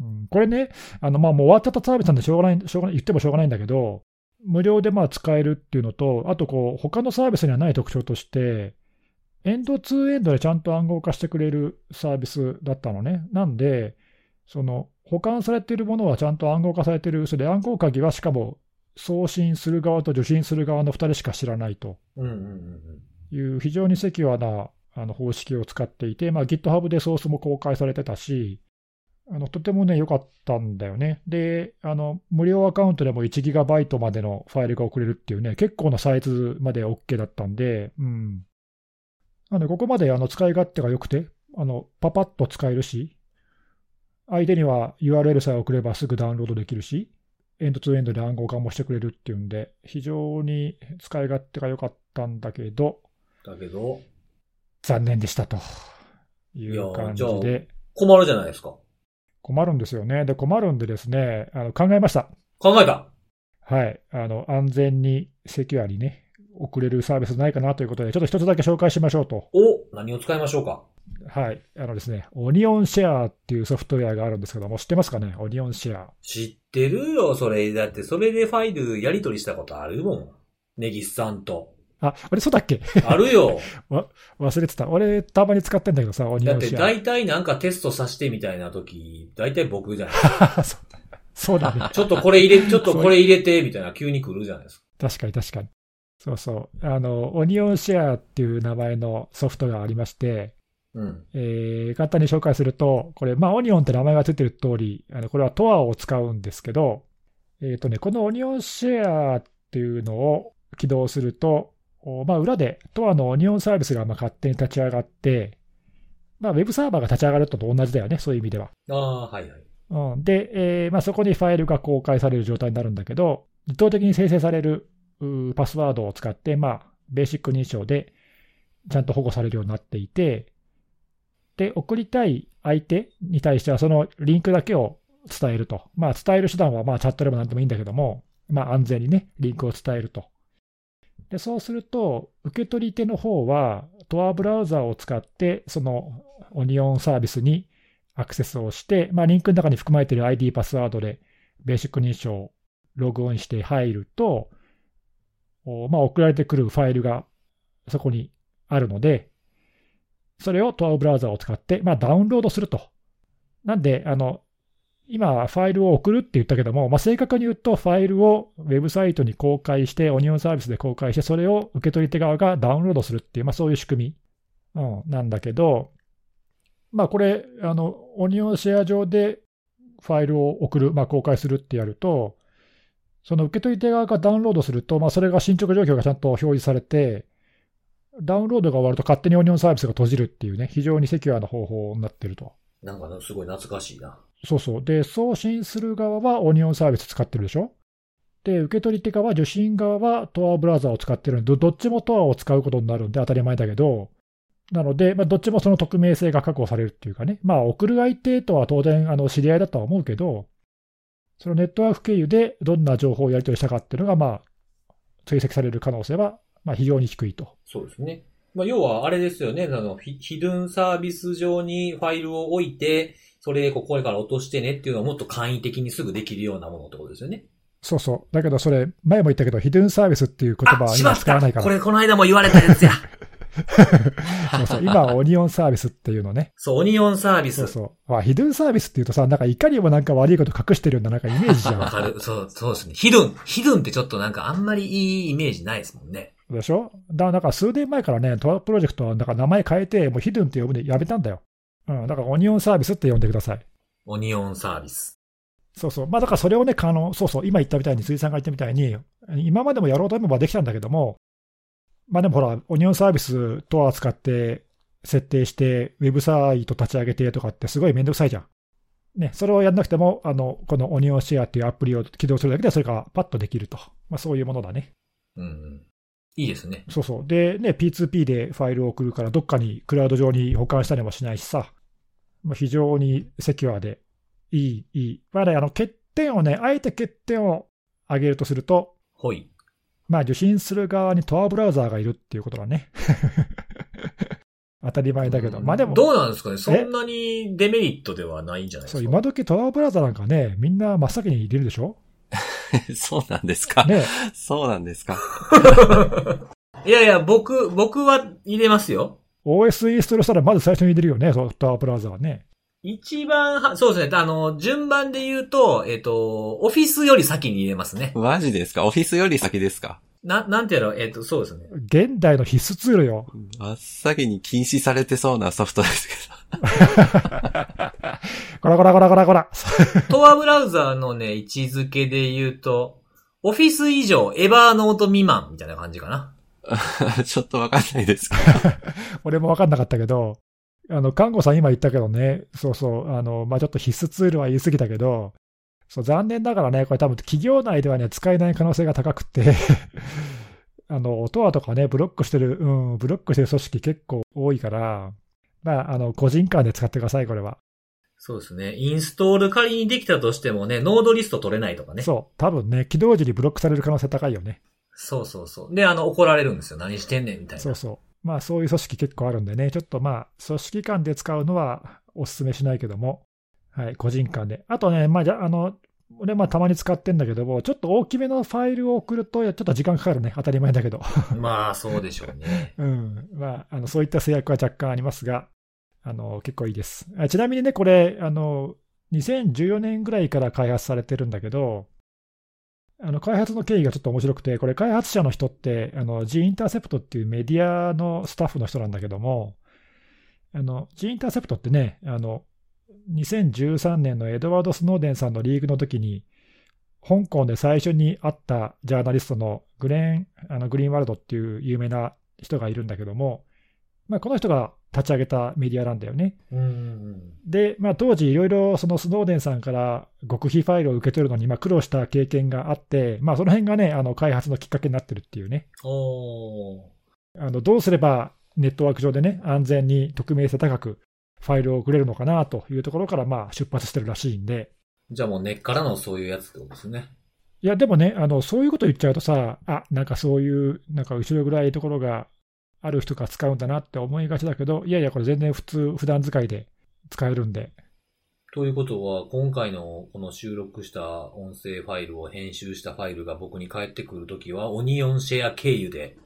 うん、これね、まあもう終わっちゃったサービスなんでしょうがない、言ってもしょうがないんだけど、無料でまあ使えるっていうのと、あとこう、他のサービスにはない特徴として、エンドツーエンドでちゃんと暗号化してくれるサービスだったのね。なんで、その保管されているものはちゃんと暗号化されている、それで暗号鍵はしかも送信する側と受信する側の2人しか知らないという非常にセキュアな方式を使っていて、まあ、GitHub でソースも公開されてたし、とてもね、良かったんだよね。で、無料アカウントでも 1GB までのファイルが送れるっていうね、結構なサイズまで OK だったんで、うん。ここまで使い勝手が良くて、パパッと使えるし、相手には URL さえ送ればすぐダウンロードできるし、エンドツーエンドで暗号化もしてくれるっていうんで、非常に使い勝手が良かったんだけど、残念でしたという感じで。困るじゃないですか。困るんですよね。で、困るんでですね、考えました。考えた。はい。安全にセキュアにね、送れるサービスないかなということで、ちょっと一つだけ紹介しましょうと。お、何を使いましょうか。はい。ですね、オニオンシェアっていうソフトウェアがあるんですけども、知ってますかね、オニオンシェア。知ってるよ、それ。だって、それでファイルやり取りしたことあるもん。ネギスさんと。あ、あれ、そうだっけ。あるよ。忘れてた。俺、たまに使ってんだけどさ、オニオンシェア。だって、大体なんかテストさせてみたいな時、大体僕じゃないですか。そうだね。ちょっとこれ入れて、みたいな、急に来るじゃないですか。確かに。そうそう。オニオンシェアっていう名前のソフトがありまして、うん簡単に紹介すると、これ、まあ、オニオンって名前がついてる通り、これは Tor を使うんですけど、このオニオンシェアっていうのを起動すると、まあ、裏で Tor のオニオンサービスがまあ勝手に立ち上がって、まあ、ウェブサーバーが立ち上がると同じだよね、そういう意味では。ああ、はいはい。うん、で、まあ、そこにファイルが公開される状態になるんだけど、自動的に生成されるパスワードを使って、まあ、ベーシック認証でちゃんと保護されるようになっていて、で、送りたい相手に対しては、そのリンクだけを伝えると。まあ、伝える手段は、まあ、チャットでもなんでもいいんだけども、まあ、安全にね、リンクを伝えると。で、そうすると、受け取り手の方は、Tor ブラウザーを使って、そのオニオンサービスにアクセスをして、まあ、リンクの中に含まれている ID、パスワードで、ベーシック認証をログオンして入ると、まあ、送られてくるファイルがそこにあるので、それを Tor ブラウザを使って、まあ、ダウンロードすると。なんで、今、ファイルを送るって言ったけども、まあ、正確に言うと、ファイルをウェブサイトに公開して、オニオンサービスで公開して、それを受け取り手側がダウンロードするっていう、まあ、そういう仕組み、なんだけど、まあ、これ、オニオンシェア上でファイルを送る、まあ、公開するってやると、その受け取り手側がダウンロードすると、まあ、それが進捗状況がちゃんと表示されて、ダウンロードが終わると勝手にオニオンサービスが閉じるっていうね、非常にセキュアな方法になってると。なんかすごい懐かしいな。そうそう。で、送信する側はオニオンサービス使ってるでしょ。で、受け取り手側、受信側は Tor ブラウザを使ってるんで、どっちも Tor を使うことになるんで当たり前だけど、なので、どっちもその匿名性が確保されるっていうかね、送る相手とは当然知り合いだとは思うけど、そのネットワーク経由でどんな情報をやり取りしたかっていうのが、追跡される可能性は非常に低いと。そうですね。要はあれですよね、ヒドゥンサービス上にファイルを置いて、それここから落としてねっていうのをもっと簡易的にすぐできるようなものってことですよね。そうそう。だけどそれ、前も言ったけど、ヒドゥンサービスっていう言葉は今使わないから。これこの間も言われたやつや。そうそう、今はオニオンサービスっていうのね。そう、オニオンサービス。そうそう。ヒドゥンサービスっていうとさ、いかにも悪いこと隠してるようなイメージじゃん。わかる。そうですね。ヒドゥンってちょっとあんまりいいイメージないですもんね。でしょ？数年前からね、トワプロジェクトは名前変えて、もうヒドゥンって呼ぶのやめたんだよ。うん。だからオニオンサービスって呼んでください。オニオンサービス。そうそう。だからそれをね、そうそう、今言ったみたいに、辻さんが言ったみたいに、今までもやろうと思えばできたんだけども、でもほら、オニオンサービスとは使って、設定して、ウェブサイト立ち上げてとかってすごいめんどくさいじゃん。ね、それをやんなくても、このオニオンシェアっていうアプリを起動するだけで、それがパッとできると。そういうものだね。うん。いいですね。そうそう。で、ね、P2P でファイルを送るから、どっかにクラウド上に保管したりもしないしさ、非常にセキュアで、いい。欠点をね、あえて欠点を挙げるとすると、はい。受信する側にTorブラウザーがいるっていうことだね。当たり前だけど。でも。どうなんですかね。そんなにデメリットではないんじゃないですか。そう、今時Torブラウザーなんかね、みんな真っ先に入れるでしょ？そうなんですか。ね。そうなんですか。いやいや、僕は入れますよ。OS インストールしたらまず最初に入れるよね、Torブラウザーはね。一番、そうですね。順番で言うと、オフィスより先に入れますね。マジですか？オフィスより先ですか？なんてやろ、そうですね。現代の必須ツールよ。真っ先に禁止されてそうなソフトですけど。こら。Torブラウザーのね、位置づけで言うと、オフィス以上、エバーノート未満みたいな感じかな。ちょっとわかんないです。俺もわかんなかったけど、看護さん今言ったけどね、そうそう、ちょっと必須ツールは言い過ぎたけど、そう、残念ながらね、これ多分企業内ではね、使えない可能性が高くて、Torとかね、ブロックしてる組織結構多いから、個人間で使ってください、これは。そうですね。インストール仮にできたとしてもね、ノードリスト取れないとかね。そう、多分ね、起動時にブロックされる可能性高いよね。そうそうそう。で、怒られるんですよ。何してんねん、みたいな。そうそう。そういう組織結構あるんでね、ちょっと組織間で使うのはお勧めしないけども、はい、個人間で。あとね、じゃ俺たまに使ってんだけども、ちょっと大きめのファイルを送ると、ちょっと時間かかるね、当たり前だけど。そうでしょうね。うん。そういった制約は若干ありますが、結構いいです。ちなみにね、これ、2014年ぐらいから開発されてるんだけど、開発の経緯がちょっと面白くて、これ開発者の人ってG インターセプトっていうメディアのスタッフの人なんだけども、G インターセプトってね、2013年のエドワード・スノーデンさんのリークの時に香港で最初に会ったジャーナリストのグリーンワルドっていう有名な人がいるんだけども、この人が立ち上げたメディアなんだよね。で、当時いろいろそのスノーデンさんから極秘ファイルを受け取るのに苦労した経験があって、その辺がね、開発のきっかけになってるっていうね。どうすればネットワーク上でね、安全に匿名性高くファイルを送れるのかなというところから出発してるらしいんで。じゃあもう根っからのそういうやつってことですね。いやでもね、そういうこと言っちゃうとさ、そういう後ろぐらいところがある人が使うんだなって思いがちだけど、いやいやこれ全然普段使いで使えるんで。ということは、今回のこの収録した音声ファイルを編集したファイルが僕に返ってくるときは、オニオンシェア経由で。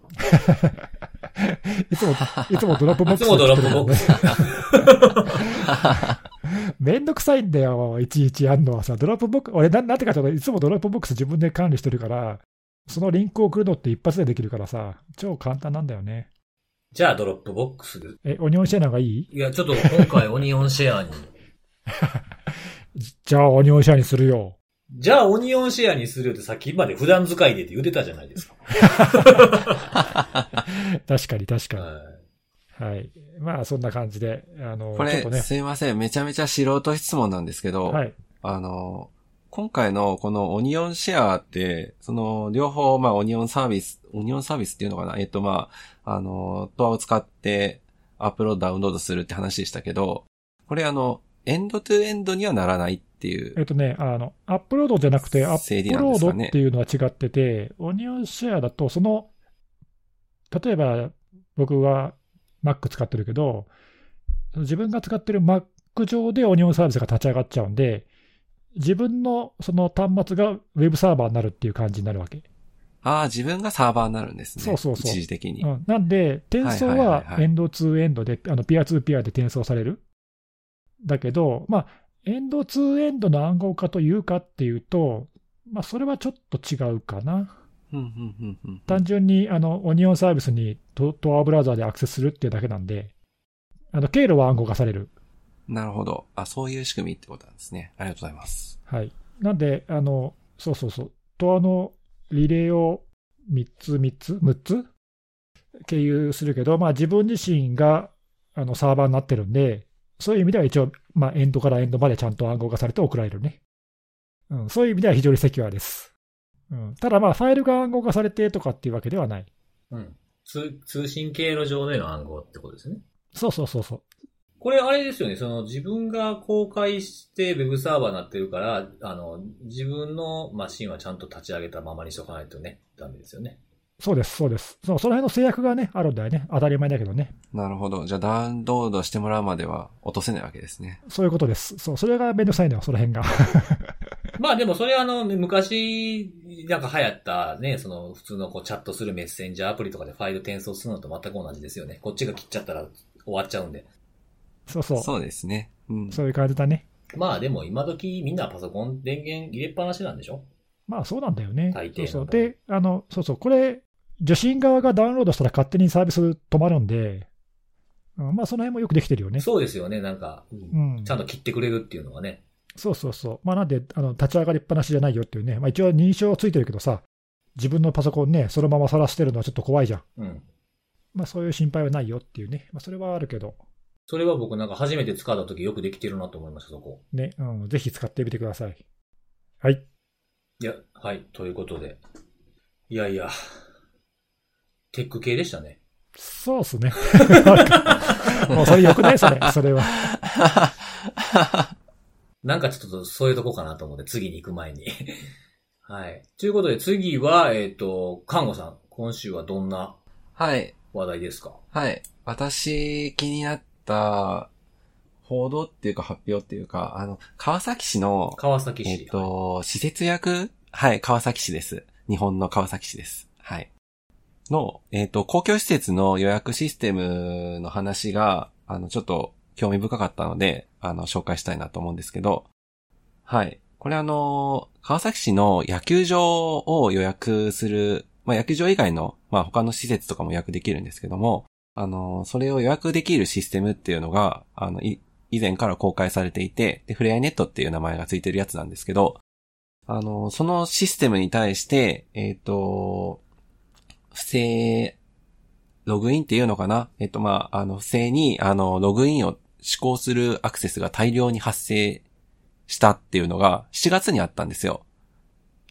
いつもドロップボックス。いつもドロップボックス。めんどくさいんだよ、いちいちやんのはさ。ドロップボックス、俺なんてかちょっといつもドロップボックス自分で管理してるから、そのリンクを送るのって一発でできるからさ、超簡単なんだよね。じゃあドロップボックスで。オニオンシェアの方がいい？いや、ちょっと今回オニオンシェアに。じゃあオニオンシェアにするよ。じゃあオニオンシェアにするよってさっきまで普段使いでって言ってたじゃないですか。確かに。はい。そんな感じで。これ、ちょっとね、すいません。めちゃめちゃ素人質問なんですけど、はい、今回のこのオニオンシェアって、その両方、まあオニオンサービスっていうのかな、まあ、トアを使ってアップロードダウンロードするって話でしたけど、これエンドトゥエンドにはならないっていう。アップロードじゃなくて、アップロードっていうのは違ってて、オニオンシェアだと、例えば僕は Mac 使ってるけど、自分が使ってる Mac 上でオニオンサービスが立ち上がっちゃうんで、自分のその端末がウェブサーバーになるっていう感じになるわけ。ああ、自分がサーバーになるんですね。そう。一時的に。うん、なんで、転送はエンドツーエンドで、ピアツーピアで転送される。だけど、まあ、エンドツーエンドの暗号化というかっていうと、まあ、それはちょっと違うかな。単純に、オニオンサービスにトアブラウザーでアクセスするっていうだけなんで、経路は暗号化される。なるほど。あ、そういう仕組みってことなんですね。ありがとうございます。はい。なんで、トアのリレーを6つ経由するけど、まあ自分自身がサーバーになってるんで、そういう意味では一応、まあエンドからエンドまでちゃんと暗号化されて送られるね。うん、そういう意味では非常にセキュアです。うん、ただまあファイルが暗号化されてとかっていうわけではない。うん。通信経路上での暗号ってことですね。そう。これあれですよね、自分が公開してウェブサーバーになってるから、自分のマシンはちゃんと立ち上げたままにしとかないとね、ダメですよね。そうです。その辺の制約がね、あるんだよね。当たり前だけどね。なるほど。じゃあダウンロードしてもらうまでは落とせないわけですね。そういうことです。そう、それがめんどくさいのよ、その辺が。まあでもそれは昔なんか流行ったね、普通のこうチャットするメッセンジャーアプリとかでファイル転送するのと全く同じですよね。こっちが切っちゃったら終わっちゃうんで。そう。そうですね。うん。そういう感じだね。まあでも今時みんなパソコン電源入れっぱなしなんでしょ？まあそうなんだよね。大抵の。そう。で、これ、受信側がダウンロードしたら勝手にサービス止まるんで、まあその辺もよくできてるよね。そうですよね。なんか、うん、ちゃんと切ってくれるっていうのはね。そう。まあなんで、立ち上がりっぱなしじゃないよっていうね。まあ一応認証ついてるけどさ、自分のパソコンね、そのまま晒してるのはちょっと怖いじゃん。うん。まあそういう心配はないよっていうね。まあそれはあるけど。それは僕なんか初めて使った時よくできてるなと思いました、そこ。ね、うん、ぜひ使ってみてください。はい。ということで。テック系でしたね。そうっすね。もうそれ良くないっすね、それは。なんかちょっとそういうとこかなと思って、次に行く前に。はい。ということで、次は、看護さん、今週はどんな話題ですか？はい。私、気になって、報道っていうか発表っていうか、川崎市、施設役、はい、川崎市です。日本の川崎市です。はい。の、公共施設の予約システムの話が、ちょっと興味深かったので、紹介したいなと思うんですけど、はい。これ川崎市の野球場を予約する、まあ、野球場以外の、まあ、他の施設とかも予約できるんですけども、それを予約できるシステムっていうのが、以前から公開されていて、で、フレアネットっていう名前がついてるやつなんですけど、そのシステムに対して、不正、ログインっていうのかな？まあ、不正に、ログインを試行するアクセスが大量に発生したっていうのが、7月にあったんですよ。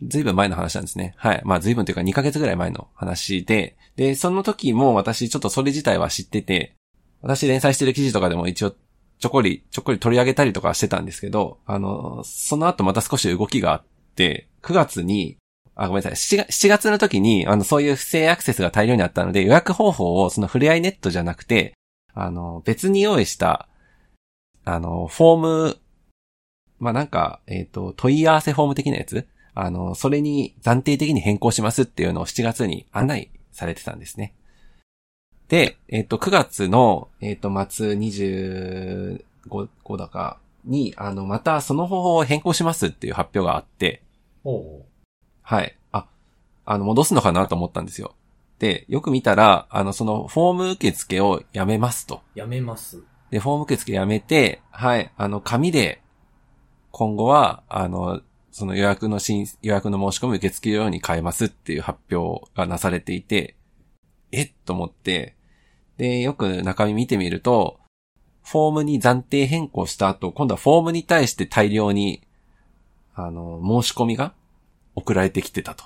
ずいぶん前の話なんですね。はい。まあ、ずいぶんというか2ヶ月ぐらい前の話で、で、その時も私ちょっとそれ自体は知ってて、私連載してる記事とかでも一応ちょこり取り上げたりとかしてたんですけど、その後また少し動きがあって、7月の時に、そういう不正アクセスが大量にあったので、予約方法をそのふれあいネットじゃなくて、別に用意した、フォーム、まあ、なんか、問い合わせフォーム的なやつ？それに暫定的に変更しますっていうのを7月に案内されてたんですね。で、9月の、末25だかに、またその方法を変更しますっていう発表があって、はい。戻すのかなと思ったんですよ。で、よく見たら、そのフォーム受付をやめますと。やめます。で、フォーム受付やめて、はい、紙で、今後は、その予約の申し込み受け付けるように変えますっていう発表がなされていて、と思って、で、よく中身見てみると、フォームに暫定変更した後、今度はフォームに対して大量に、申し込みが送られてきてたと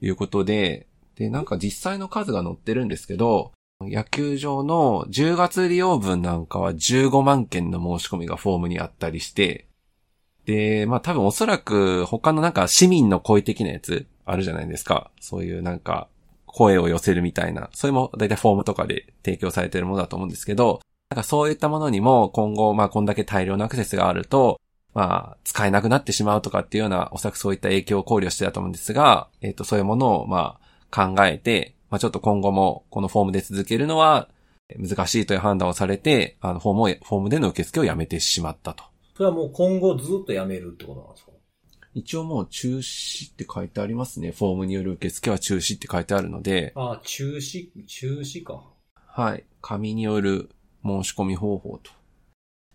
いうことで、で、なんか実際の数が載ってるんですけど、野球場の10月利用分なんかは15万件の申し込みがフォームにあったりして、で、まあ多分おそらく他のなんか市民の声的なやつあるじゃないですか。そういうなんか声を寄せるみたいな。それも大体フォームとかで提供されてるものだと思うんですけど、なんかそういったものにも今後まあこんだけ大量のアクセスがあると、まあ使えなくなってしまうとかっていうようなおそらくそういった影響を考慮してたと思うんですが、そういうものをまあ考えて、まあちょっと今後もこのフォームで続けるのは難しいという判断をされて、フォームでの受付をやめてしまったと。それはもう今後ずっとやめるってことなんですか？一応もう中止って書いてありますね。フォームによる受付は中止って書いてあるので。あ、中止か。はい。紙による申し込み方法と。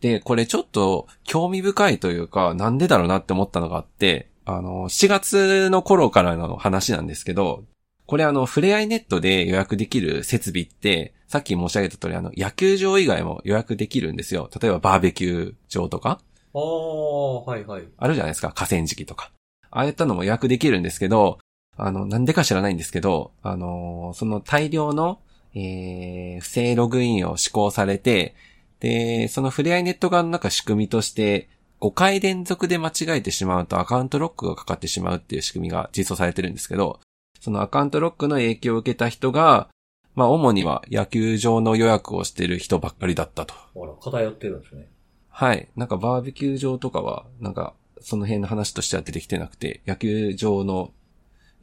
で、これちょっと興味深いというか、なんでだろうなって思ったのがあって、7月の頃からの話なんですけど、これふれあいネットで予約できる設備って、さっき申し上げた通り野球場以外も予約できるんですよ。例えばバーベキュー場とか。ああ、はいはい。あるじゃないですか、河川敷とか。ああいったのも予約できるんですけど、なんでか知らないんですけど、その大量の、不正ログインを施行されて、で、そのふれあいネット側の中仕組みとして、5回連続で間違えてしまうとアカウントロックがかかってしまうっていう仕組みが実装されてるんですけど、そのアカウントロックの影響を受けた人が、まあ主には野球場の予約をしてる人ばっかりだったと。あら、偏ってるんですね。はい。なんかバーベキュー場とかは、なんかその辺の話としては出てきてなくて、野球場の、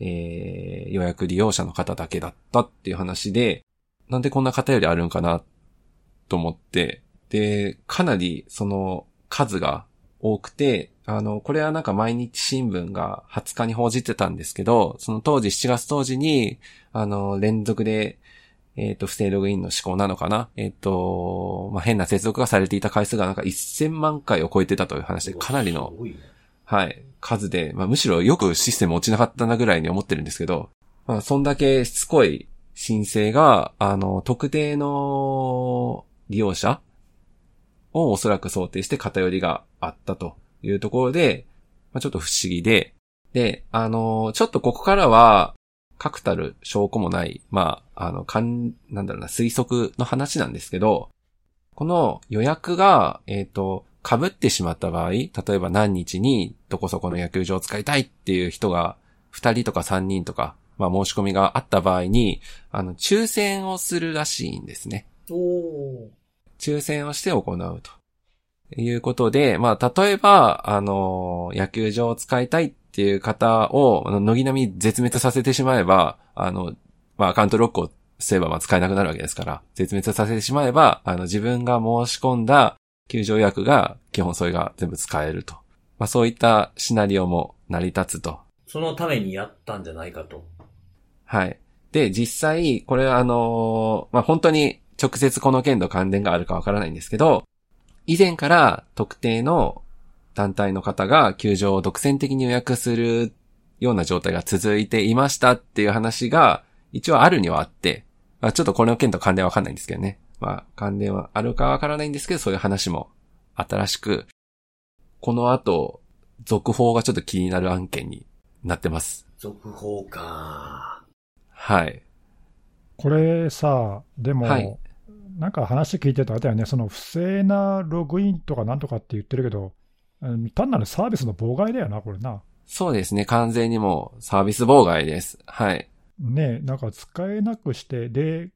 予約利用者の方だけだったっていう話で、なんでこんな偏りあるんかなと思って、で、かなりその数が多くて、これはなんか毎日新聞が20日に報じてたんですけど、その当時、7月当時に、連続で、不正ログインの施行なのかな、まあ、変な接続がされていた回数がなんか1000万回を超えてたという話で、かなりの、はい、数で、まあ、むしろよくシステム落ちなかったなぐらいに思ってるんですけど、まあ、そんだけしつこい申請が、特定の利用者をおそらく想定して偏りがあったというところで、まあ、ちょっと不思議で、で、ちょっとここからは、確たる証拠もない、まあ、推測の話なんですけど、この予約が、被ってしまった場合、例えば何日にどこそこの野球場を使いたいっていう人が、2人とか3人とか、まあ、申し込みがあった場合に、抽選をするらしいんですね。おー。抽選をして行うと。いうことで、まあ、例えば、野球場を使いたいっていう方を、軒並み絶滅させてしまえば、まあ、アカウントロックをすれば、まあ、使えなくなるわけですから、絶滅させてしまえば、自分が申し込んだ球場予約が、基本それが全部使えると。まあ、そういったシナリオも成り立つと。そのためにやったんじゃないかと。はい。で、実際、これはまあ、本当に直接この件と関連があるかわからないんですけど、以前から特定の団体の方が球場を独占的に予約するような状態が続いていましたっていう話が一応あるにはあって、まあ、ちょっとこれの件と関連はわかんないんですけどね。まあ関連はあるかわからないんですけど、そういう話もあったらしく、この後、続報がちょっと気になる案件になってます。続報か。はい。これさ、でも、はい、なんか話聞いてたあたりね、その不正なログインとかなんとかって言ってるけど、単なるサービスの妨害だよな、これな。そうですね、完全にもうサービス妨害です。はい。ねえ、なんか使えなくして、で、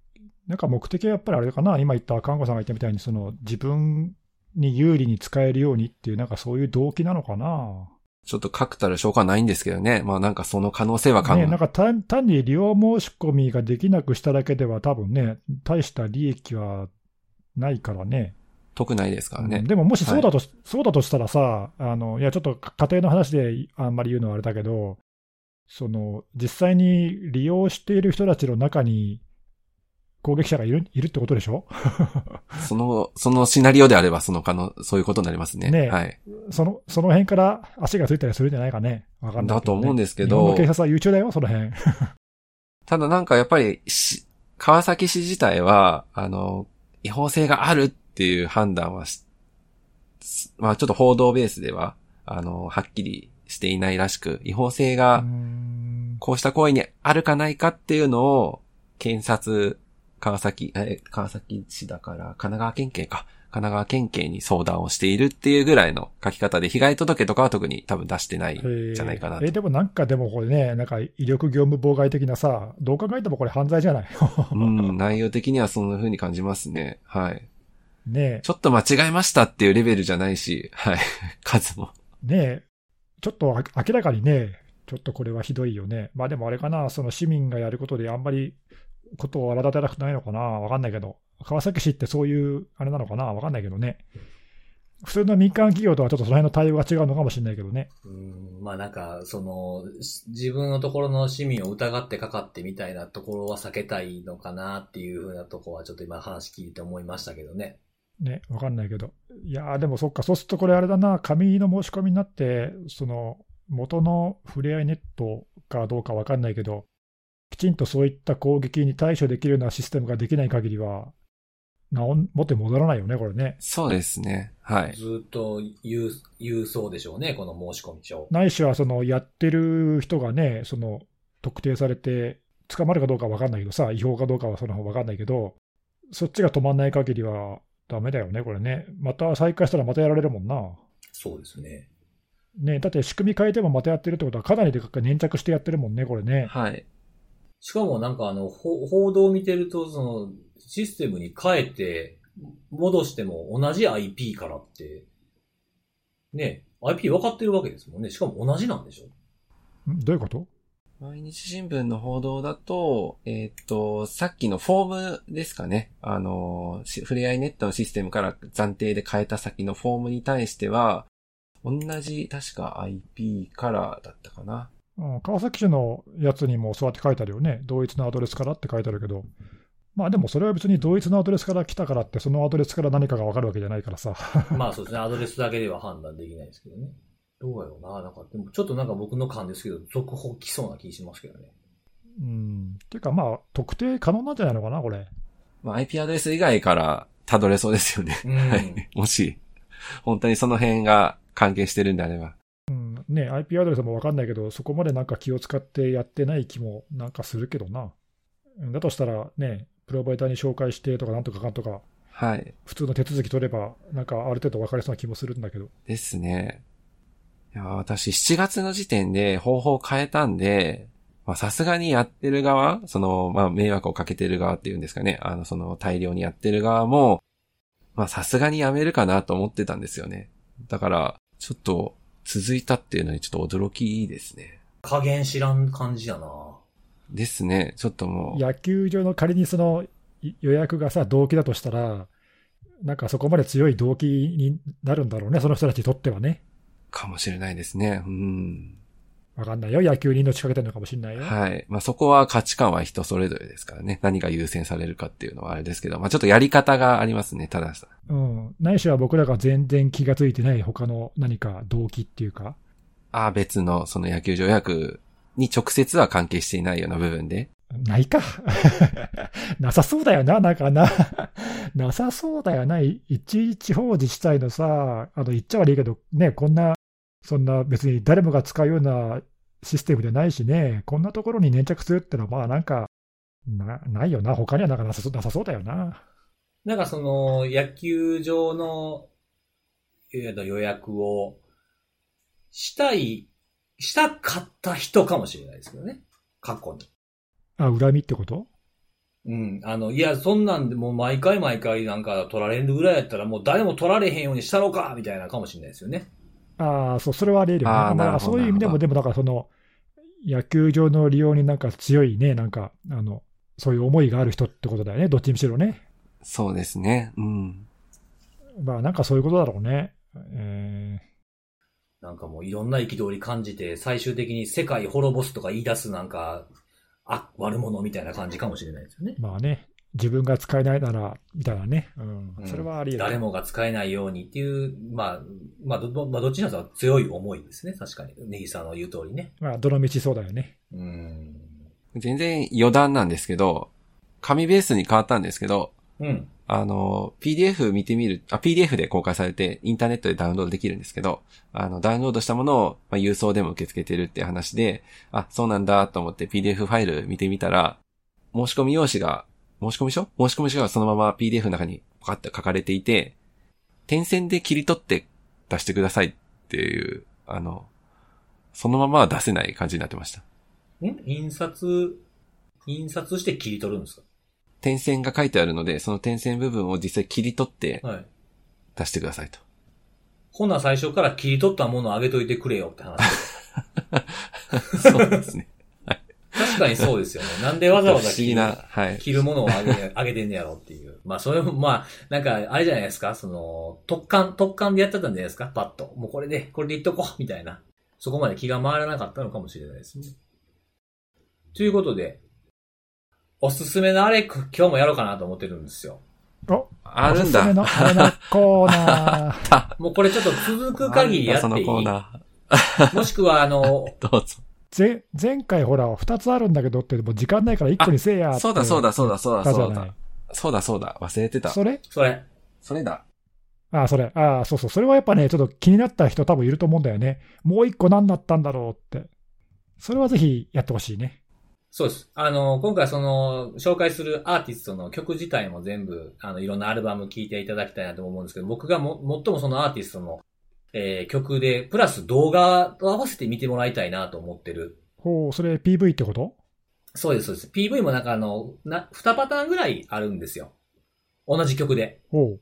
なんか目的はやっぱりあれかな、今言った看護さんが言ったみたいに、その自分に有利に使えるようにっていう、なんかそういう動機なのかな。ちょっと確たる証拠はないんですけどね。まあなんかその可能性は考えない。ね、なんか単に利用申し込みができなくしただけでは多分ね、大した利益はないからね。得ないですからね。でももしそうだとしたらさ、いやちょっと家庭の話であんまり言うのはあれだけど、その実際に利用している人たちの中に攻撃者がいるってことでしょそのシナリオであれば、そういうことになりますね。ねえ。はい。その辺から足がついたりするんじゃないかね。わかんない、ね。だと思うんですけど。日本の警察は優秀だよ、その辺。ただなんかやっぱり、川崎市自体は、違法性があるっていう判断はまあちょっと報道ベースでは、はっきりしていないらしく、違法性がこうした行為にあるかないかっていうのを検察、川崎市だから神奈川県警か、神奈川県警に相談をしているっていうぐらいの書き方で、被害届とかは特に多分出してないんじゃないかなと。でもなんかでもこれね、なんか威力業務妨害的なさ、どう考えてもこれ犯罪じゃないうん、内容的にはそんな風に感じますね。はい。ねえ。ちょっと間違えましたっていうレベルじゃないし、はい。数も。ねえ。ちょっと明らかにね、ちょっとこれはひどいよね。まあでもあれかな、その市民がやることであんまりことを荒立てなくないのかな、わかんないけど。川崎市ってそういうあれなのかな、わかんないけどね。普通の民間企業とはちょっとその辺の対応が違うのかもしれないけどね。まあなんかその自分のところの市民を疑ってかかってみたいなところは避けたいのかなっていうふうなところはちょっと今話聞いて思いましたけどね。ね、わかんないけど。いやーでもそっか、そうするとこれあれだな、紙の申し込みになってその元のふれあいネットかどうかわかんないけど、きちんとそういった攻撃に対処できるようなシステムができない限りは元に戻らないよね、これね。そうですね。はい。ずっと郵送でしょうね、この申し込み書。ないしは、その、やってる人がね、その、特定されて、捕まるかどうか分かんないけどさ、違法かどうかはその方分かんないけど、そっちが止まんない限りはダメだよね、これね。また再開したらまたやられるもんな。そうですね。ね、だって仕組み変えてもまたやってるってことは、かなりでかく粘着してやってるもんね、これね。はい。しかもなんか報道を見てると、その、システムに変えて戻しても同じ IP からってね、 IP 分かってるわけですもんね。しかも同じなんでしょ。どういうこと？毎日新聞の報道だとさっきのフォームですかね、ふれあいネットのシステムから暫定で変えた先のフォームに対しては同じ確か IP からだったかな、うん、川崎市のやつにもそうやって書いてあるよね。同一のアドレスからって書いてあるけど、まあでもそれは別に同一のアドレスから来たからってそのアドレスから何かが分かるわけじゃないからさまあそうですね、アドレスだけでは判断できないですけどね。どうやろうな、なんかでもちょっとなんか僕の感ですけど続報来そうな気しますけどね。っていうかまあ特定可能なんじゃないのかな、これ。まあ IP アドレス以外からたどれそうですよね、はい、もし本当にその辺が関係してるんであれば。ね、 IP アドレスも分かんないけどそこまでなんか気を使ってやってない気もなんかするけどな。だとしたらね、プロバイダーに紹介してとかなんとかかんとか、はい、普通の手続き取ればなんかある程度分かりそうな気もするんだけど。ですね。いや私7月の時点で方法を変えたんで、まあさすがにやってる側、そのまあ迷惑をかけてる側っていうんですかね、その大量にやってる側もまあさすがにやめるかなと思ってたんですよね。だからちょっと続いたっていうのにちょっと驚きですね。加減知らん感じやな。ですね、ちょっともう野球場の仮にその予約がさ動機だとしたらなんかそこまで強い動機になるんだろうね、その人たちにとってはね。かもしれないですね。わかんないよ、野球に命かけてるのかもしれないよ。はい。まあそこは価値観は人それぞれですからね、何が優先されるかっていうのはあれですけど、まあちょっとやり方がありますね、たださ。ないしは僕らが全然気がついてない他の何か動機っていうか。ああ、別のその野球場予約に直接は関係していないような部分で。ないか。なさそうだよな、なんかな。なさそうだよな。地方自治体のさ、言っちゃ悪いけど、ね、そんな別に誰もが使うようなシステムじゃないしね、こんなところに粘着するってのは、まあなんか、ないよな。他にはなんかなさそうだよな。なんかその、野球場の予約をしたかった人かもしれないですけどね、過去に。あ、恨みってこと？うん。いや、そんなんでもう毎回なんか取られるぐらいやったらもう誰も取られへんようにしたろうかみたいなかもしれないですよね。ああ、そう、それはあり得るよね。まあ、そういう意味でも、でもだからその、野球場の利用になんか強いね、なんか、そういう思いがある人ってことだよね、どっちにしろね。そうですね。うん。まあ、なんかそういうことだろうね。なんかもういろんな憤り感じて最終的に世界滅ぼすとか言い出すなんか悪者みたいな感じかもしれないですよね。まあね、自分が使えないならみたいなね、それはありえない。誰もが使えないようにっていうまあどっちにしても強い思いですね。確かにネギさんの言う通りね。まあどの道そうだよね。全然余談なんですけど、紙ベースに変わったんですけど、PDF 見てみる、PDF で公開されて、インターネットでダウンロードできるんですけど、ダウンロードしたものを、郵送でも受け付けてるって話で、あ、そうなんだと思って PDF ファイル見てみたら、申し込み書がそのまま PDF の中にパカッと書かれていて、点線で切り取って出してくださいっていう、そのままは出せない感じになってました。印刷して切り取るんですか？点線が書いてあるので、その点線部分を実際切り取って、出してくださいと。ほな最初から切り取ったものをあげといてくれよって話。そうですね。はい、確かにそうですよね。なんでわざわざ切るものをあげてんねやろっていう。まあそれも、あれじゃないですか、特感でやってたんじゃないですか、パッと。もうこれでいっとこう、みたいな。そこまで気が回らなかったのかもしれないですね。ということで、おすすめのあれ、今日もやろうかなと思ってるんですよ。あるんだ。おすすめのあれのコーナー。もうこれちょっと続く限りやっていい？そのコーナー。もしくはどうぞ。前回ほら、2つあるんだけどって、もう時間ないから1個にせえやって。そうだ。忘れてた。それだ。そうそう。それはやっぱね、ちょっと気になった人多分いると思うんだよね。もう1個何だったんだろうって。それはぜひやってほしいね。そうです。今回紹介するアーティストの曲自体も全部、いろんなアルバム聴いていただきたいなと思うんですけど、僕が最もそのアーティストの、曲で、プラス動画と合わせて見てもらいたいなと思ってる。ほう、それ PV ってこと？そうです。PV も2パターンぐらいあるんですよ。同じ曲で。ほ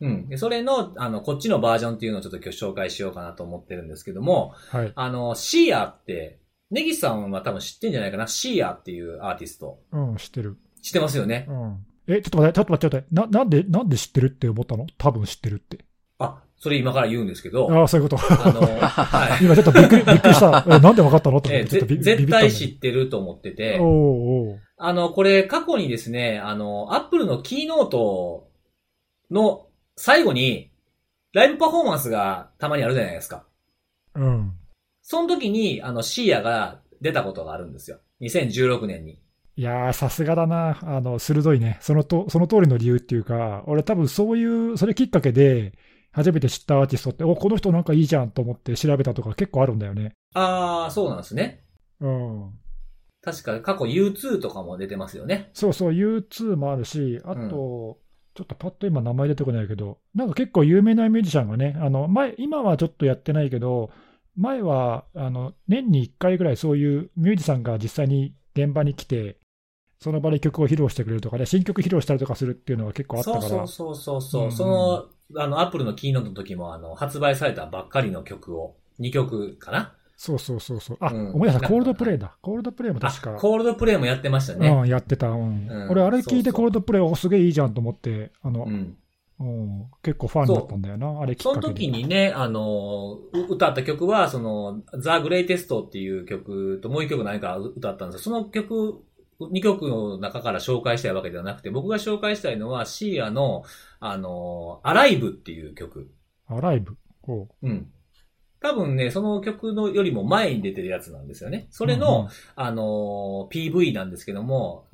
う。うん。で、それの、こっちのバージョンっていうのをちょっと今日紹介しようかなと思ってるんですけども、はい。シーアって、ネギさんは多分知ってんじゃないかな。シーアっていうアーティスト。うん、知ってる。知ってますよね。うん。ちょっと待って。なんで知ってるって思ったの？多分知ってるって。あ、それ今から言うんですけど。ああ、そういうこと。はい。今ちょっとびっくりした。なんでわかったのって思って。絶対知ってると思ってて。おう。これ過去にですね、Apple のキーノートの最後に、ライブパフォーマンスがたまにあるじゃないですか。うん。その時に、シーアが出たことがあるんですよ。2016年に。いやー、さすがだな。鋭いね。その通りの理由っていうか、俺多分それきっかけで、初めて知ったアーティストって、この人なんかいいじゃんと思って調べたとか結構あるんだよね。あー、そうなんですね。うん。確か過去 U2 とかも出てますよね。そう、U2 もあるし、あと、ちょっとパッと今名前出てこないけど、なんか結構有名なミュージシャンがね、今はちょっとやってないけど、前は年に1回ぐらいそういうミュージシャンが実際に現場に来てその場で曲を披露してくれるとかね、新曲披露したりとかするっていうのが結構あったから、そう、うん、Apple のキーノートの時も発売されたばっかりの曲を2曲かな、そう、あ、うん、思い出した、コールドプレイも確か、コールドプレイもやってましたね。うん、やってた。うん、俺あれ聞いてコールドプレイすげえいいじゃんと思って結構ファンだったんだよな、あれきっかけで。その時にね、歌った曲は、The Greatest っていう曲ともう一曲何か歌ったんですよ。その曲、2曲の中から紹介したいわけではなくて、僕が紹介したいのは、シーアの、Alive っていう曲。Alive？ うん。多分ね、その曲のよりも前に出てるやつなんですよね。それの、うん、PV なんですけども、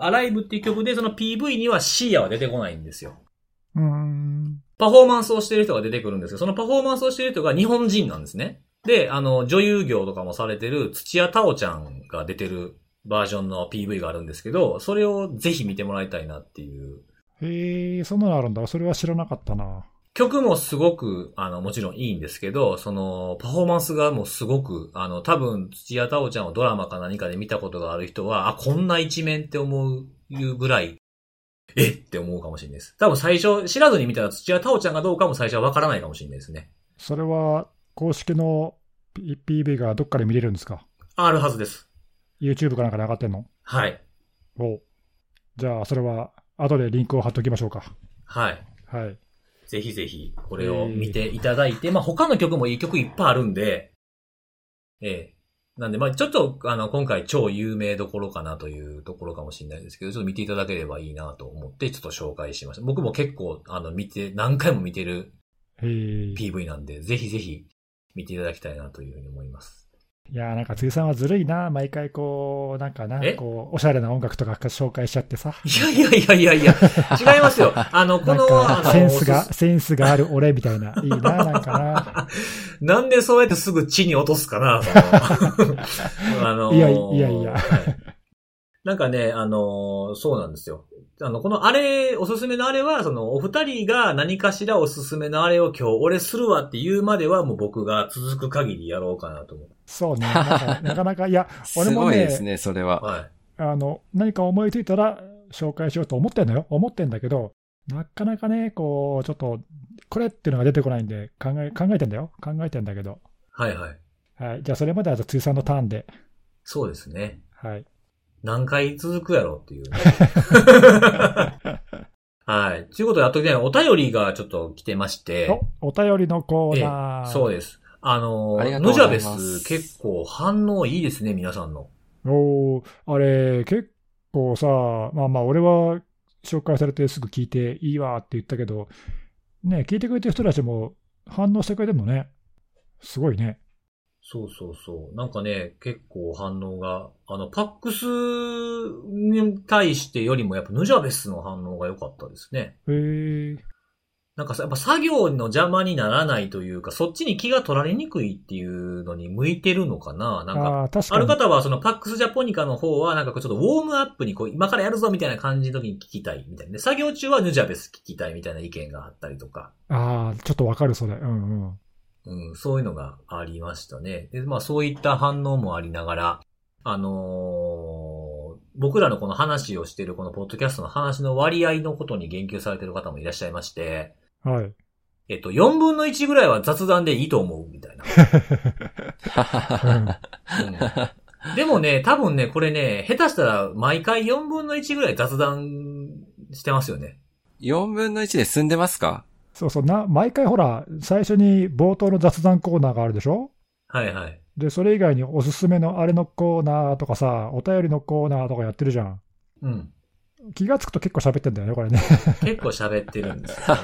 アライブっていう曲で、その PV にはシーアは出てこないんですよ。パフォーマンスをしている人が出てくるんですけど、そのパフォーマンスをしている人が日本人なんですね。で、女優業とかもされてる土屋太鳳ちゃんが出てるバージョンの PV があるんですけど、それをぜひ見てもらいたいなっていう。へえ、そんなのあるんだ。それは知らなかったな。曲もすごく、もちろんいいんですけど、パフォーマンスがもうすごく、多分、土屋太鳳ちゃんをドラマか何かで見たことがある人は、こんな一面って思うぐらい、えって思うかもしれないです。多分最初、知らずに見たら土屋太鳳ちゃんがどうかも最初はわからないかもしれないですね。それは、公式の PV がどっかで見れるんですか？あるはずです。YouTube かなんかで上がってんの？はい。じゃあ、それは、後でリンクを貼っておきましょうか。はい。はい。ぜひぜひ、これを見ていただいて、他の曲もいい曲いっぱいあるんで、なんで、ちょっと、今回超有名どころかなというところかもしれないですけど、ちょっと見ていただければいいなと思って、ちょっと紹介しました。僕も結構、何回も見てる PV なんで、ぜひぜひ、見ていただきたいなというふうに思います。いやーなんか辻さんはずるいな、毎回こうなんかなこうおしゃれな音楽とか紹介しちゃってさ。いやいやいやいや違いますよ。このセンスがある俺みたいな、いいななんかな。なんでそうやってすぐ地に落とすかな。いや。なんかねそうなんですよ。このあれ、おすすめのあれは、お二人が何かしらおすすめのあれを今日俺するわって言うまでは、もう僕が続く限りやろうかなと思う。そうね。なかなか、いや、俺もね。すごいですね、それは。はい、何か思いついたら紹介しようと思ってんのよ。思ってんだけど、なかなかね、こう、ちょっと、これっていうのが出てこないんで、考えてんだよ。考えてんだけど。はいはい。はい。じゃあ、それまでは、辻さんのターンで。そうですね。はい。何回続くやろっていう、ね。はい。ということで、あとね、お便りがちょっと来てまして。お便りのコーナー。そうです。ヌジャベス結構反応いいですね、皆さんの。あれ、結構さ、まあ俺は紹介されてすぐ聞いていいわって言ったけど、ね、聞いてくれてる人たちも反応してくれてるのね。すごいね。そうそうそう。なんかね、結構反応が、パックスに対してよりもやっぱヌジャベスの反応が良かったですね。へー。なんかさ、やっぱ作業の邪魔にならないというか、そっちに気が取られにくいっていうのに向いてるのかな。なんか、ある方はそのパックスジャポニカの方はなんかちょっとウォームアップにこう、今からやるぞみたいな感じの時に聞きたいみたいな。で、作業中はヌジャベス聞きたいみたいな意見があったりとか。ああ、ちょっとわかるそれ。うんうん。うん、そういうのがありましたね。で、まあそういった反応もありながら、僕らのこの話をしているこのポッドキャストの話の割合のことに言及されている方もいらっしゃいまして、はい。4分の1ぐらいは雑談でいいと思うみたいな。うん、でもね、多分ね、これね、下手したら毎回4分の1ぐらい雑談してますよね。4分の1で済んでますか？そうそうな、毎回ほら、最初に冒頭の雑談コーナーがあるでしょ？はいはい。で、それ以外におすすめのあれのコーナーとかさ、お便りのコーナーとかやってるじゃん。うん。気がつくと結構喋ってんだよね、これね。結構喋ってるんですよね。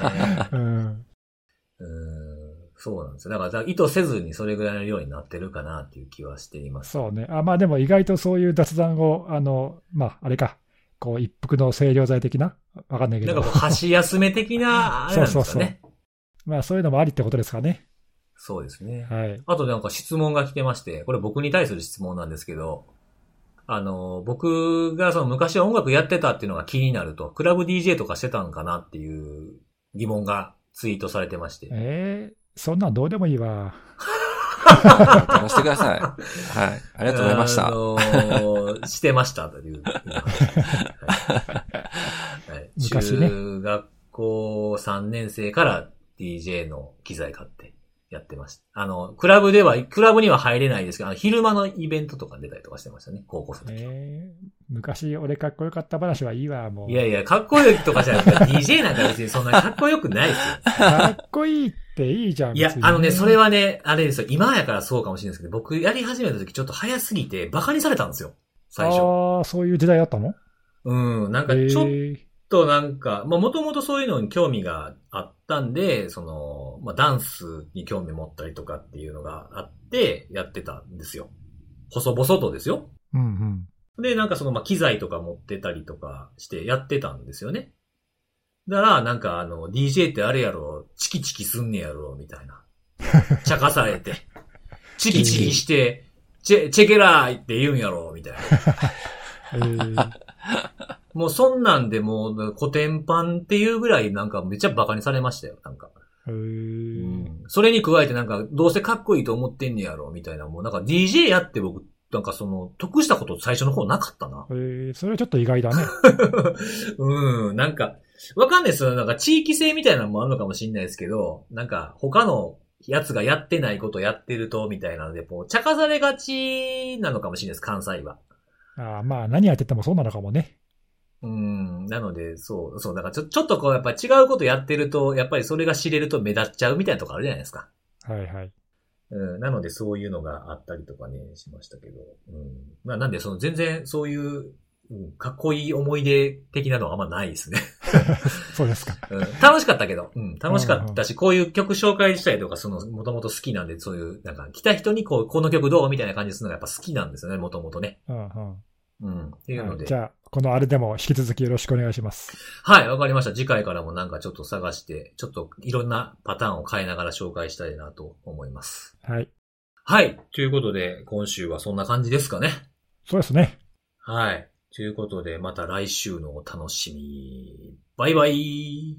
そうなんですよ。だから意図せずにそれぐらいの量になってるかなっていう気はしています。そうね。あ、まあでも意外とそういう雑談を、まあ、あれか。こう一服の清涼剤的なわかんないけど。なんかこう箸休め的なあれなんですかね。そう。まあそういうのもありってことですかね。そうですね。はい。あとなんか質問が来てまして、これ僕に対する質問なんですけど、僕がその昔は音楽やってたっていうのが気になると、クラブ DJ とかしてたんかなっていう疑問がツイートされてまして。そんなんどうでもいいわ。話してください。はい。ありがとうございました。してましたという。はい、昔ね。中学校3年生から DJ の機材買ってやってました。クラブには入れないですけど、昼間のイベントとか出たりとかしてましたね、高校生の時。昔俺かっこよかった話はいいわ、もう。いやいや、かっこよいとかじゃなくて、DJ なんか別にそんなかっこよくないですよ。かっこいいっていいじゃん、ね。いや、それはね、あれですよ、今やからそうかもしれないですけど、僕やり始めた時ちょっと早すぎて、バカにされたんですよ、最初。ああ、そういう時代だったの？うん、なんかちょっとなんか、まあもともとそういうのに興味があったんで、まあダンスに興味持ったりとかっていうのがあって、やってたんですよ。細々とですよ。うんうん。で、なんかまあ、機材とか持ってたりとかしてやってたんですよね。だから、なんかDJ ってあれやろ、チキチキすんねやろ、みたいな。ちゃかされて、チキチキして、チェケラーって言うんやろ、みたいな。もうそんなんでもう、古典版っていうぐらいなんかめっちゃバカにされましたよ、なんか。うん、それに加えてなんか、どうせかっこいいと思ってんねやろ、みたいな。もうなんか DJ やって僕、なんか得したこと最初の方なかったな。それはちょっと意外だね。うん、なんか、わかんないですよ。なんか地域性みたいなのもあるのかもしれないですけど、なんか他のやつがやってないことやってると、みたいなので、こう、茶化されがちなのかもしれないです、関西は。ああ、まあ何やっててもそうなのかもね。なので、そう、だからちょっとこう、やっぱり違うことやってると、やっぱりそれが知れると目立っちゃうみたいなとこあるじゃないですか。はいはい。なのでそういうのがあったりとかね、しましたけど。まあなんで全然そういう、かっこいい思い出的なのはあんまないですね。そうですか、うん。楽しかったけど、うん、楽しかったし、うんうん、こういう曲紹介したりとか、その、もともと好きなんで、そういう、なんか、来た人にこう、この曲どうみたいな感じするのがやっぱ好きなんですよね、もともとね。うんうん。うん。っていうので。じゃあ、このあれでも引き続きよろしくお願いします。はい、わかりました。次回からもなんかちょっと探して、ちょっといろんなパターンを変えながら紹介したいなと思います。はい。はい。ということで、今週はそんな感じですかね。そうですね。はい。ということで、また来週のお楽しみ。バイバイ。